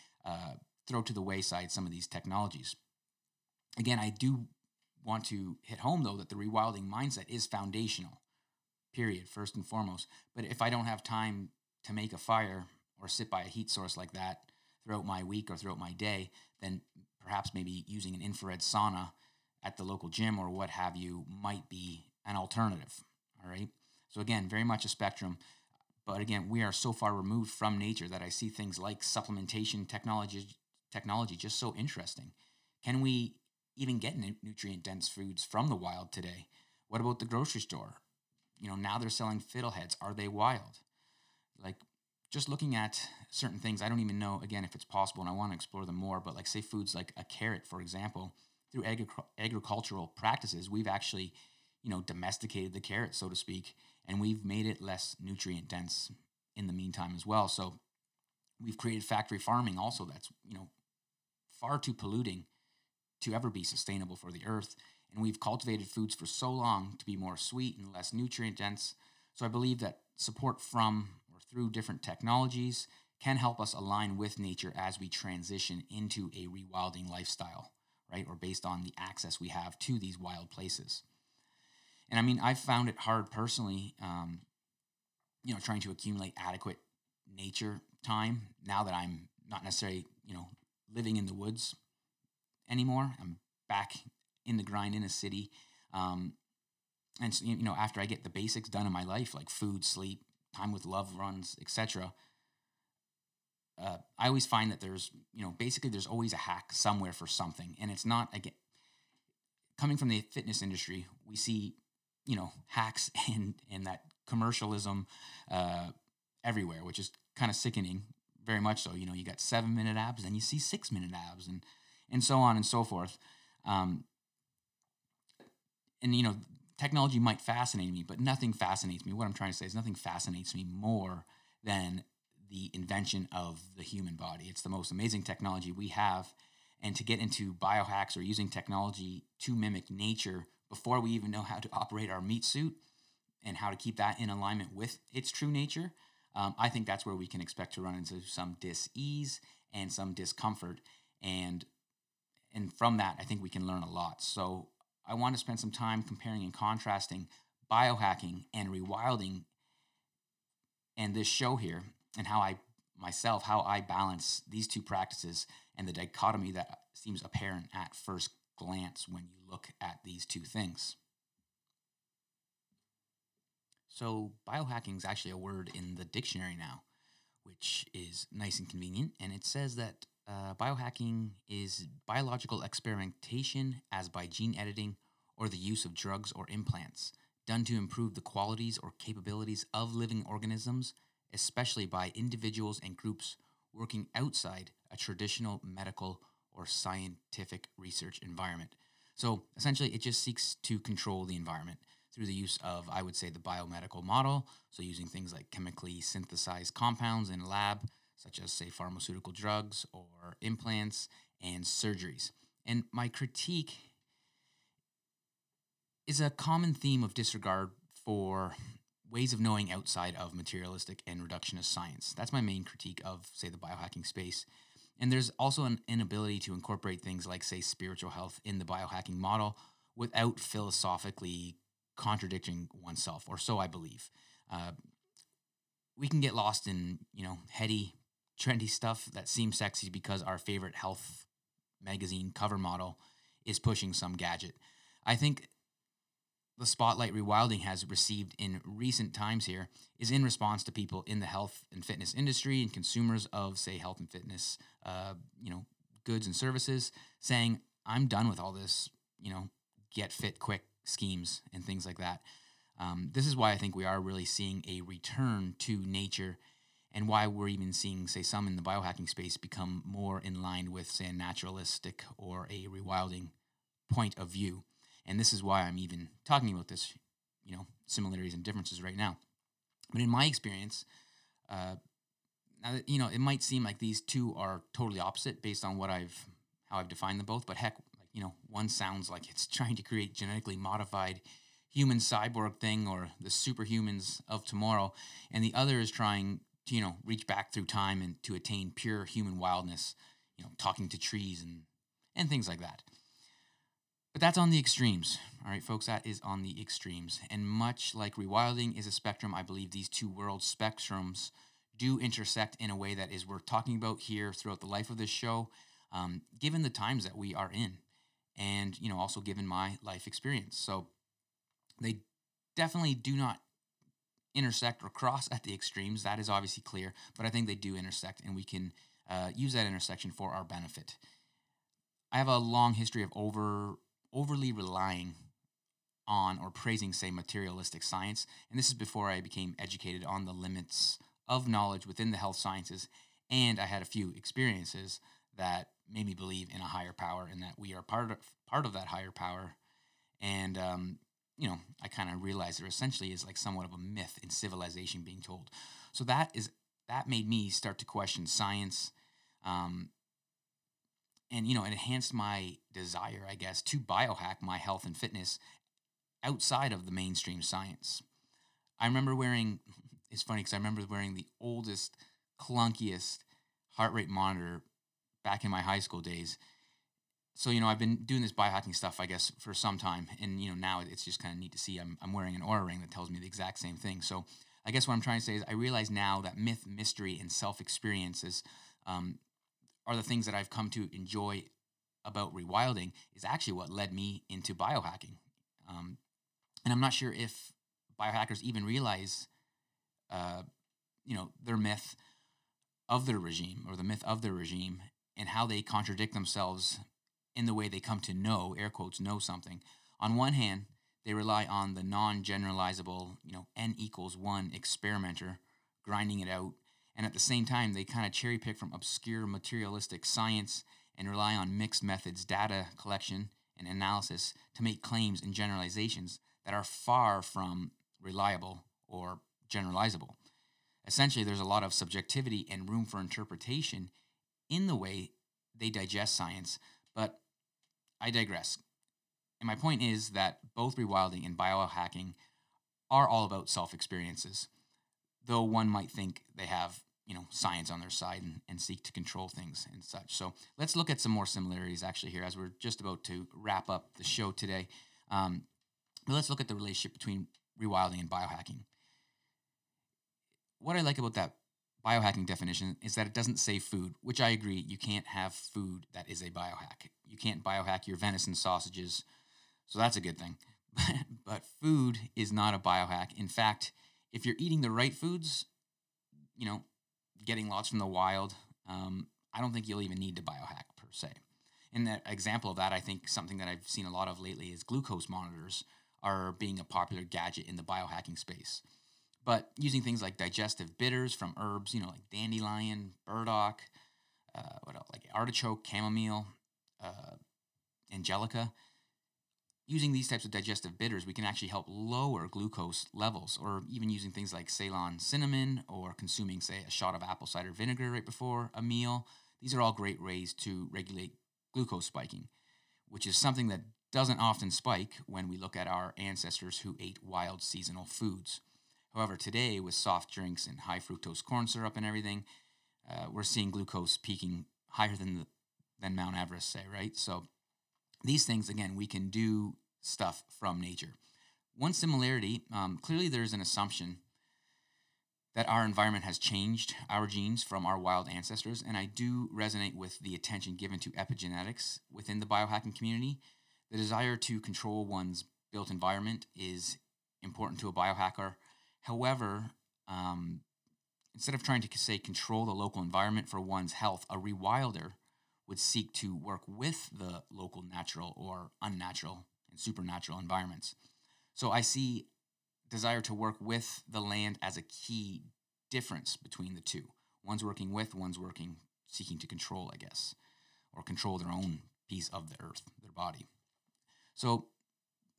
throw to the wayside some of these technologies. Again, I do want to hit home, though, that the rewilding mindset is foundational, period, first and foremost. But if I don't have time to make a fire or sit by a heat source like that throughout my week or throughout my day, then perhaps maybe using an infrared sauna at the local gym or what have you might be an alternative, all right? So again, very much a spectrum. But again, we are so far removed from nature that I see things like supplementation technology just so interesting. Can we even get nutrient-dense foods from the wild today? What about the grocery store? You know, now they're selling fiddleheads. Are they wild? Like, just looking at certain things, I don't even know, again, if it's possible, and I want to explore them more, but like, say, foods like a carrot, for example, through agricultural practices, we've actually, domesticated the carrot, so to speak, and we've made it less nutrient dense in the meantime as well. So we've created factory farming also that's, far too polluting to ever be sustainable for the earth, and we've cultivated foods for so long to be more sweet and less nutrient dense. So I believe that support from or through different technologies can help us align with nature as we transition into a rewilding lifestyle, right? Or based on the access we have to these wild places. And I mean, I've found it hard personally, trying to accumulate adequate nature time now that I'm not necessarily, living in the woods anymore. I'm back in the grind in a city. And after I get the basics done in my life, like food, sleep, time with loved ones, etc., I always find that there's always a hack somewhere for something. And it's not, again, coming from the fitness industry, we see, hacks and that commercialism everywhere, which is kind of sickening, very much so. You got 7-minute abs, then you see 6-minute abs and so on and so forth. Technology might fascinate me, but nothing fascinates me. What I'm trying to say is nothing fascinates me more than the invention of the human body. It's the most amazing technology we have. And to get into biohacks or using technology to mimic nature before we even know how to operate our meat suit and how to keep that in alignment with its true nature, I think that's where we can expect to run into some dis-ease and some discomfort. And from that, I think we can learn a lot. So I want to spend some time comparing and contrasting biohacking and rewilding and this show here, and how I balance these two practices and the dichotomy that seems apparent at first glance when you look at these two things. So biohacking is actually a word in the dictionary now, which is nice and convenient, and it says that biohacking is biological experimentation as by gene editing or the use of drugs or implants done to improve the qualities or capabilities of living organisms, especially by individuals and groups working outside a traditional medical or scientific research environment. So essentially, it just seeks to control the environment through the use of, I would say, the biomedical model. So using things like chemically synthesized compounds in a lab, such as, say, pharmaceutical drugs or implants and surgeries. And my critique is a common theme of disregard for ways of knowing outside of materialistic and reductionist science. That's my main critique of, say, the biohacking space. And there's also an inability to incorporate things like, say, spiritual health in the biohacking model without philosophically contradicting oneself, or so I believe. We can get lost in, heady, trendy stuff that seems sexy because our favorite health magazine cover model is pushing some gadget. I think the spotlight rewilding has received in recent times here is in response to people in the health and fitness industry and consumers of, say, health and fitness, goods and services, saying, I'm done with all this, get fit quick schemes and things like that. This is why I think we are really seeing a return to nature, and why we're even seeing, say, some in the biohacking space become more in line with, say, a naturalistic or a rewilding point of view. And this is why I'm even talking about this, similarities and differences right now. But in my experience, it might seem like these two are totally opposite based on how I've defined them both. But heck, one sounds like it's trying to create genetically modified human cyborg thing or the superhumans of tomorrow, and the other is trying to, reach back through time and to attain pure human wildness, talking to trees and things like that. But that's on the extremes. All right, folks, that is on the extremes. And much like rewilding is a spectrum, I believe these two world spectrums do intersect in a way that is worth talking about here throughout the life of this show, given the times that we are in and, also given my life experience. So they definitely do not intersect or cross at the extremes. That is obviously clear, but I think they do intersect, and we can use that intersection for our benefit. I have a long history of overly relying on or praising, say, materialistic science, and this is before I became educated on the limits of knowledge within the health sciences, and I had a few experiences that made me believe in a higher power and that we are part of that higher power. And I kind of realized there essentially is like somewhat of a myth in civilization being told. So that made me start to question science, and, you know, it enhanced my desire, I guess, to biohack my health and fitness outside of the mainstream science. I remember wearing, it's funny because I remember wearing the oldest, clunkiest heart rate monitor back in my high school days. So, you know, I've been doing this biohacking stuff, I guess, for some time. And, you know, now it's just kind of neat to see I'm wearing an aura ring that tells me the exact same thing. So I guess what I'm trying to say is I realize now that myth, mystery, and self-experiences are the things that I've come to enjoy about rewilding is actually what led me into biohacking. And I'm not sure if biohackers even realize, you know, their myth of their regime or the myth of their regime and how they contradict themselves in the way they come to know, air quotes, know something. On one hand, they rely on the non-generalizable, you know, N=1 experimenter grinding it out. And at the same time, they kind of cherry pick from obscure materialistic science and rely on mixed methods, data collection, and analysis to make claims and generalizations that are far from reliable or generalizable. Essentially, there's a lot of subjectivity and room for interpretation in the way they digest science, but I digress. And my point is that both rewilding and biohacking are all about self-experiences, though one might think they have, you know, science on their side and seek to control things and such. So let's look at some more similarities actually here as we're just about to wrap up the show today. But let's look at the relationship between rewilding and biohacking. What I like about that biohacking definition is that it doesn't say food, which I agree, you can't have food that is a biohack. You can't biohack your venison sausages, so that's a good thing. But food is not a biohack. In fact, if you're eating the right foods, you know, getting lots from the wild, I don't think you'll even need to biohack per se. And that example of that, I think something that I've seen a lot of lately is glucose monitors are being a popular gadget in the biohacking space. But using things like digestive bitters from herbs, you know, like dandelion, burdock, what else, like artichoke, chamomile, angelica. Using these types of digestive bitters, we can actually help lower glucose levels, or even using things like Ceylon cinnamon or consuming, say, a shot of apple cider vinegar right before a meal. These are all great ways to regulate glucose spiking, which is something that doesn't often spike when we look at our ancestors who ate wild seasonal foods. However, today, with soft drinks and high fructose corn syrup and everything, we're seeing glucose peaking higher than Mount Everest, say, right? So these things, again, we can do stuff from nature. One similarity, clearly there's an assumption that our environment has changed our genes from our wild ancestors, and I do resonate with the attention given to epigenetics within the biohacking community. The desire to control one's built environment is important to a biohacker. However, instead of trying to, say, control the local environment for one's health, a rewilder would seek to work with the local natural or unnatural and supernatural environments. So I see desire to work with the land as a key difference between the two. One's working with, one's working, seeking to control, I guess, or control their own piece of the earth, their body. So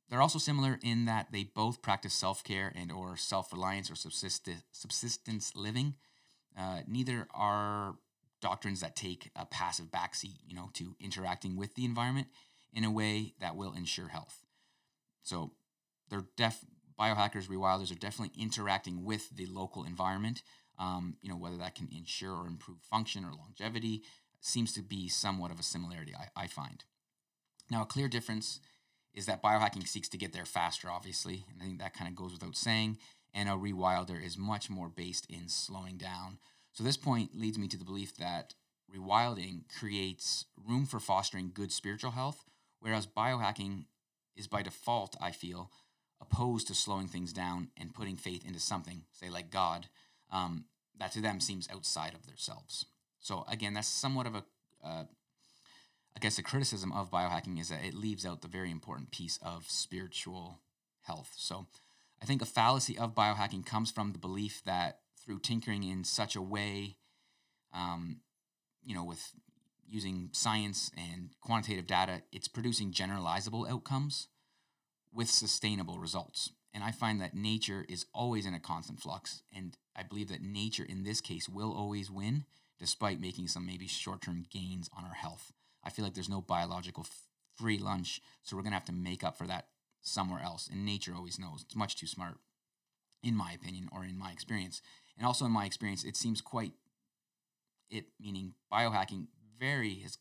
they're also similar in that they both practice self-care and or self-reliance or subsistence living. Neither are doctrines that take a passive backseat, you know, to interacting with the environment in a way that will ensure health. So they're biohackers, rewilders are definitely interacting with the local environment, you know, whether that can ensure or improve function or longevity seems to be somewhat of a similarity, I find. Now, a clear difference is that biohacking seeks to get there faster, obviously, and I think that kind of goes without saying, and a rewilder is much more based in slowing down. So this point leads me to the belief that rewilding creates room for fostering good spiritual health, whereas biohacking is by default, I feel, opposed to slowing things down and putting faith into something, say like God, that to them seems outside of themselves. So again, that's somewhat of a, I guess, a criticism of biohacking is that it leaves out the very important piece of spiritual health. So I think a fallacy of biohacking comes from the belief that through tinkering in such a way, you know, with using science and quantitative data, it's producing generalizable outcomes with sustainable results. And I find that nature is always in a constant flux. And I believe that nature in this case will always win, despite making some maybe short-term gains on our health. I feel like there's no biological free lunch, so we're going to have to make up for that somewhere else. And nature always knows. It's much too smart, in my opinion, or in my experience. And also in my experience, it seems quite, meaning biohacking, has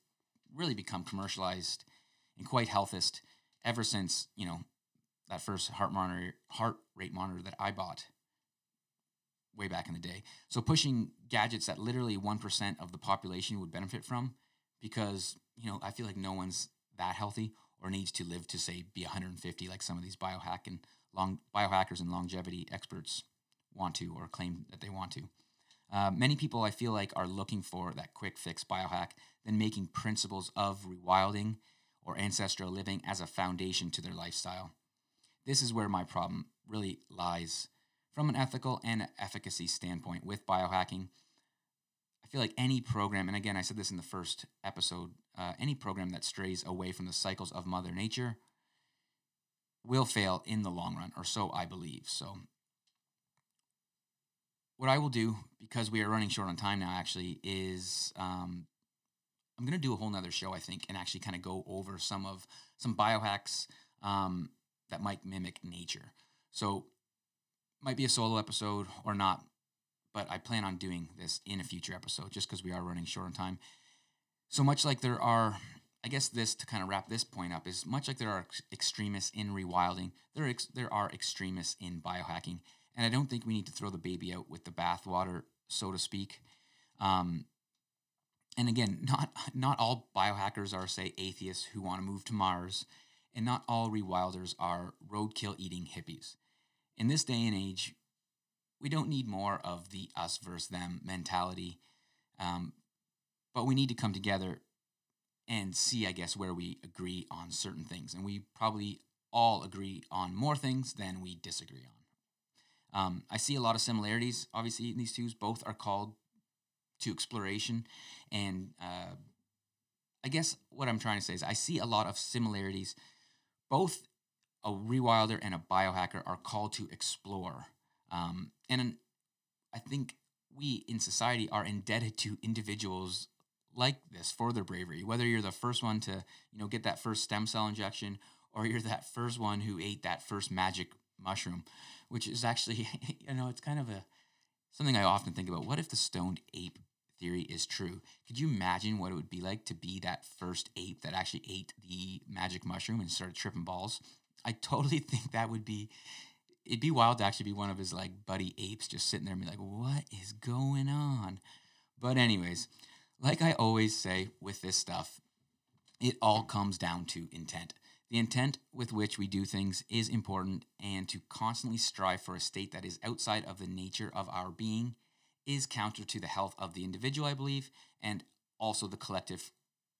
really become commercialized and quite healthist ever since, you know, that first heart rate monitor that I bought way back in the day. So pushing gadgets that literally 1% of the population would benefit from, because, you know, I feel like no one's that healthy or needs to live to, say, be 150 like some of these biohackers and longevity experts want to or claim that they want to. Many people, I feel like, are looking for that quick fix biohack, then making principles of rewilding or ancestral living as a foundation to their lifestyle. This is where my problem really lies from an ethical and efficacy standpoint with biohacking. I feel like any program, and again, I said this in the first episode, any program that strays away from the cycles of Mother Nature will fail in the long run, or so I believe. So what I will do, because we are running short on time now, actually, is I'm going to do a whole nother show, I think, and actually kind of go over some biohacks that might mimic nature. So might be a solo episode or not, but I plan on doing this in a future episode just because we are running short on time. So much like there are, I guess this to kind of wrap this point up, is much like there are extremists in rewilding, there are extremists in biohacking. And I don't think we need to throw the baby out with the bathwater, so to speak. And again, not all biohackers are, say, atheists who want to move to Mars, and not all rewilders are roadkill-eating hippies. In this day and age, we don't need more of the us versus them mentality, but we need to come together and see, I guess, where we agree on certain things. And we probably all agree on more things than we disagree on. I see a lot of similarities, obviously, in these two. Both are called to exploration. And I guess what I'm trying to say is I see a lot of similarities. Both a rewilder and a biohacker are called to explore. And I think we in society are indebted to individuals like this for their bravery. Whether you're the first one to, you know, get that first stem cell injection, or you're that first one who ate that first magic mushroom, which is actually, you know, it's kind of something I often think about. What if the stoned ape theory is true? Could you imagine what it would be like to be that first ape that actually ate the magic mushroom and started tripping balls? I totally think that would be, it'd be wild to actually be one of his, like, buddy apes just sitting there and be like, what is going on? But anyways, like I always say with this stuff, it all comes down to intent. The intent with which we do things is important, and to constantly strive for a state that is outside of the nature of our being is counter to the health of the individual, I believe, and also the collective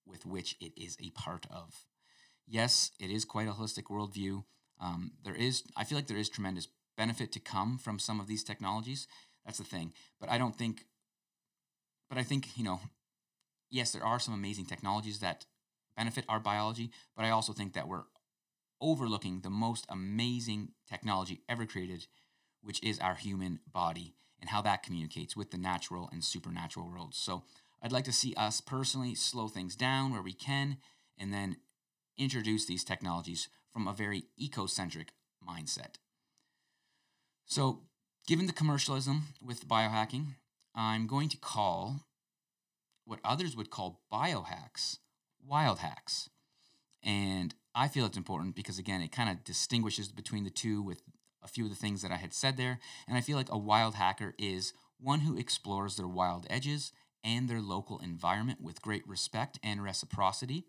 with which it is a part of. Yes, it is quite a holistic worldview. I feel like there is tremendous benefit to come from some of these technologies. That's the thing. But I think, you know, yes, there are some amazing technologies that benefit our biology, but I also think that we're overlooking the most amazing technology ever created, which is our human body and how that communicates with the natural and supernatural worlds. So I'd like to see us personally slow things down where we can, and then introduce these technologies from a very ecocentric mindset. So given the commercialism with biohacking, I'm going to call what others would call biohacks wild hacks. And I feel it's important because, again, it kind of distinguishes between the two with a few of the things that I had said there. And I feel like a wild hacker is one who explores their wild edges and their local environment with great respect and reciprocity.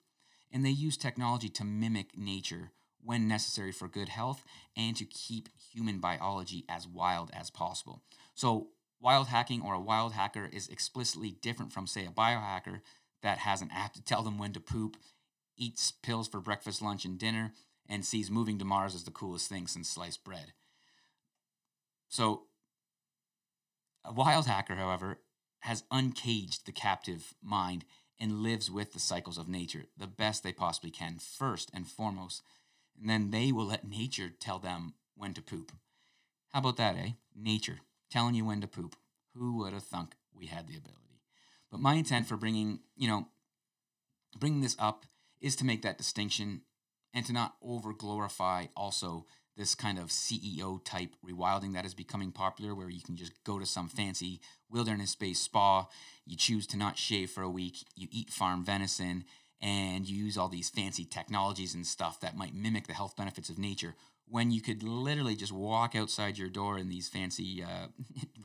And they use technology to mimic nature when necessary for good health and to keep human biology as wild as possible. So wild hacking or a wild hacker is explicitly different from, say, a biohacker that has an app to tell them when to poop, eats pills for breakfast, lunch, and dinner, and sees moving to Mars as the coolest thing since sliced bread. So a wild hacker, however, has uncaged the captive mind and lives with the cycles of nature the best they possibly can, first and foremost, and then they will let nature tell them when to poop. How about that, eh? Nature telling you when to poop. Who would have thunk we had the ability? But my intent for bringing, you know, bringing this up is to make that distinction and to not over-glorify also this kind of CEO-type rewilding that is becoming popular, where you can just go to some fancy wilderness-based spa, you choose to not shave for a week, you eat farm venison, and you use all these fancy technologies and stuff that might mimic the health benefits of nature, when you could literally just walk outside your door in these fancy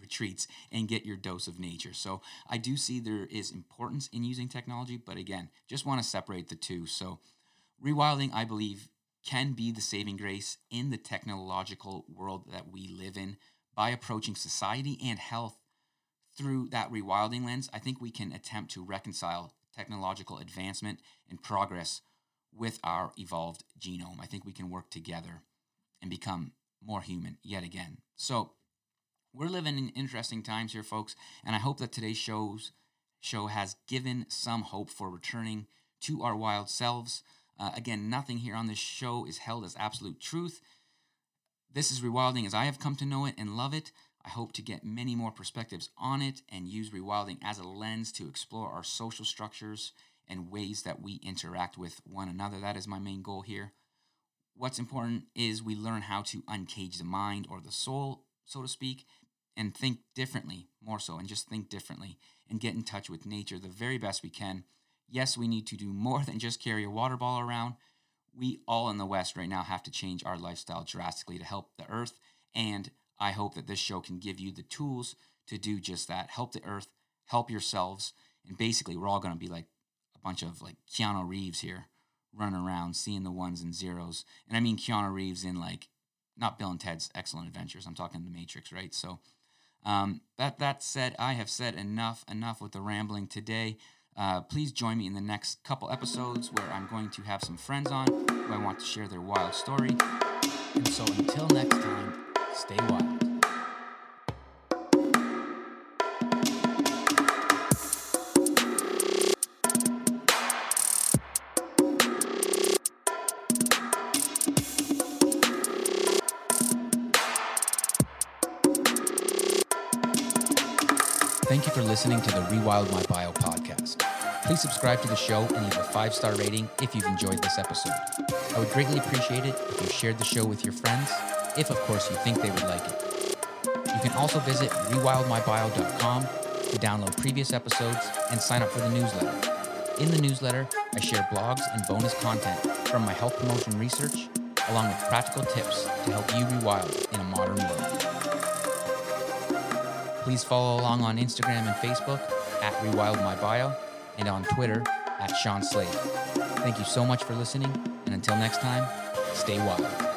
retreats and get your dose of nature. So I do see there is importance in using technology, but again, just want to separate the two. So rewilding, I believe, can be the saving grace in the technological world that we live in. By approaching society and health through that rewilding lens, I think we can attempt to reconcile technological advancement and progress with our evolved genome. I think we can work together and become more human yet again. So we're living in interesting times here, folks, and I hope that today's show has given some hope for returning to our wild selves. Again, nothing here on this show is held as absolute truth. This is rewilding as I have come to know it and love it. I hope to get many more perspectives on it and use rewilding as a lens to explore our social structures and ways that we interact with one another. That is my main goal here. What's important is we learn how to uncage the mind or the soul, so to speak, and think differently, more so, and just think differently and get in touch with nature the very best we can. Yes, we need to do more than just carry a water bottle around. We all in the West right now have to change our lifestyle drastically to help the earth. And I hope that this show can give you the tools to do just that. Help the earth, help yourselves. And basically, we're all going to be like a bunch of like Keanu Reeves here, running around, seeing the ones and zeros. And I mean Keanu Reeves in like, not Bill and Ted's Excellent Adventures. I'm talking the Matrix, right? So that said, I have said enough with the rambling today. Please join me in the next couple episodes where I'm going to have some friends on who I want to share their wild story. And so until next time, stay wild. Thank you for listening to the Rewild My Bio podcast. Please subscribe to the show and leave a 5-star rating if you've enjoyed this episode. I would greatly appreciate it if you shared the show with your friends, if of course you think they would like it. You can also visit rewildmybio.com to download previous episodes and sign up for the newsletter. In the newsletter, I share blogs and bonus content from my health promotion research, along with practical tips to help you rewild in a modern world. Please follow along on Instagram and Facebook @RewildMyBio and on Twitter @Sean Slade. Thank you so much for listening, and until next time, stay wild.